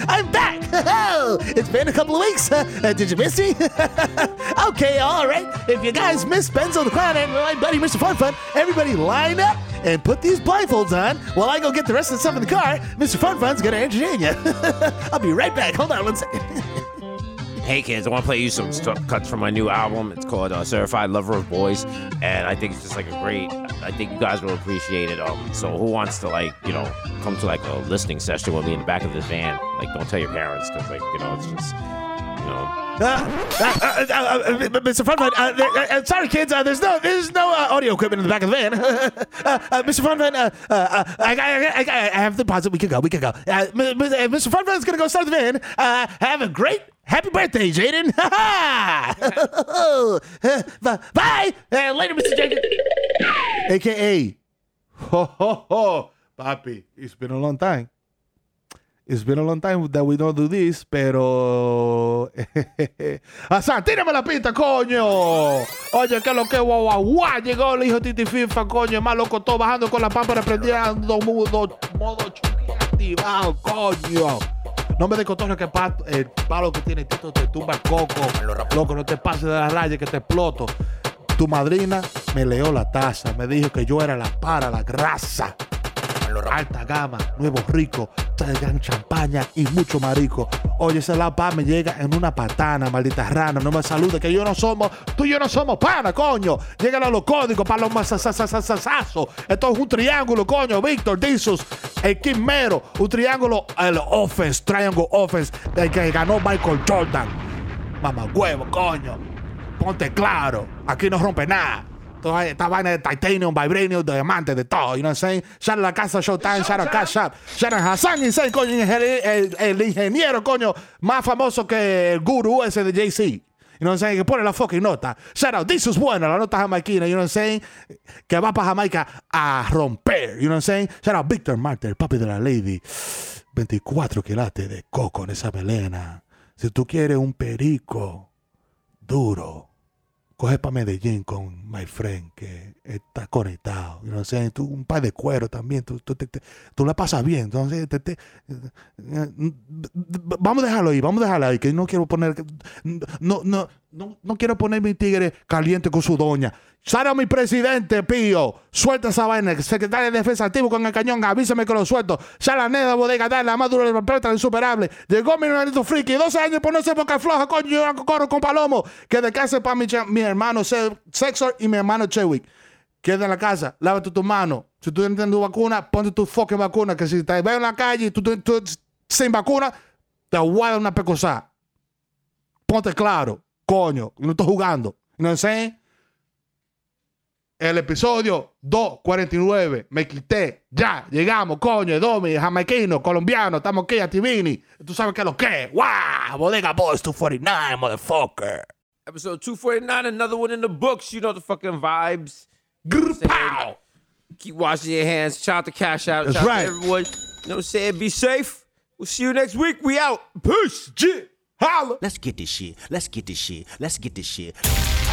I'm back. It's been a couple of weeks. Uh, did you miss me? Okay, all right. If you guys miss Benzo the Clown and my buddy Mister Fun Fun, everybody line up and put these blindfolds on while I go get the rest of the stuff in the car. Mister Fun Fun's gonna entertain you. I'll be right back. Hold on one second. hey kids, I want to play you some stuff, cuts from my new album. It's called uh, Certified Lover of Boys, and I think it's just like a great, I think you guys will appreciate it. Um, so who wants to like, you know, come to like a listening session with me in the back of this van? Like, don't tell your parents, because like, you know, it's just, you know. Mister Funfun, sorry kids, uh, there's no there's no uh, audio equipment in the back of the van. uh, uh, Mister Funfun, uh, uh, I, I, I, I have the deposit. We can go. We can go. Uh, Mister Funfun's gonna go start the van. Uh, have a great happy birthday, Jaden. Bye. Uh, later, Mister Jaden. A K A Ho ho ho, papi. It's been a long time. It's been a long time that we don't do this, pero... ¡Asá, tírame la pista, coño! Oye, que lo que guau, guau, llegó el hijo Titi FIFA, coño, más loco todo, bajando con la pámpara, prendiendo mudo, modo chuki activado, coño. No me descontorno que pato, el palo que tiene Tito te tumba el coco. Loco, no te pases de la raya que te exploto. Tu madrina me leó la taza, me dijo que yo era la para, la grasa. Alta gama, nuevos ricos, salgan champaña y mucho marico. Oye, ese lapa me llega en una patana, maldita rana. No me salude, que yo no somos, tú y yo no somos pana, coño. Llegale a los códigos para los masasasasasazos. Esto es un triángulo, coño. Víctor, Dizos, el Quimero. Un triángulo, el offense, triangle offense, del que ganó Michael Jordan. Mamá huevo, coño. Ponte claro, aquí no rompe nada. Toda esta vaina de titanium, vibranium, diamante, de todo, you know what I'm saying? Shout out La Casa, Showtime, shout out Cash App, shout out Hassan Insane, coño, el, el ingeniero, coño, más famoso que el gurú ese de Jay-Z, you know what I'm saying? Que pone la fucking nota. Shout out, this is bueno, la nota jamaiquina, you know what I'm saying? Que va para Jamaica a romper, you know what I'm saying? Shout out Victor Martin, el papi de la lady, veinticuatro quilates de coco en esa melena. Si tú quieres un perico duro, coge para Medellín con my friend que está conectado. You know what I'm saying? Tú un par de cuero también. Tú, tú, te, te, tú la pasas bien. Entonces, te, te, vamos a dejarlo ahí. Vamos a dejarlo ahí. Que no quiero poner... No, no, no, no quiero poner mi tigre caliente con su doña. Sara mi presidente, pío. Suelta esa vaina. Secretario de Defensa activo con el cañón. Avísame que lo suelto. Ya la nena, bodega, dale, la madura del planeta insuperable. Llegó mi hermanito friki. doce años por no ser boca floja, coño. Corro con palomo. Que descanse para mi, mi hermano Sexor y mi hermano Chewick. Quédate en la casa. Lávate tu mano. Si tú no tienes tu vacuna, ponte tu fucking vacuna. Que si te ves en la calle y tú, tú, tú sin vacuna, te voy a dar una pecosada. Ponte claro, coño. No estoy jugando. You know what I'm saying? El episodio doscientos cuarenta y nueve. Me quité. Ya. Llegamos, coño. Domi, jamaiquino, colombiano. Estamos aquí, Ativini. Tú sabes qué es lo que es. ¡Wow! Bodega Boys two forty-nine, motherfucker. Episode two forty-nine. Another one in the books. You know the fucking vibes. Pow! Keep washing your hands. Shout out to Cash Out. That's shout right. out to everyone. You know what I'm saying? Be safe. We'll see you next week. We out. Peace. G. Holla. Let's get this shit. Let's get this shit. Let's get this shit.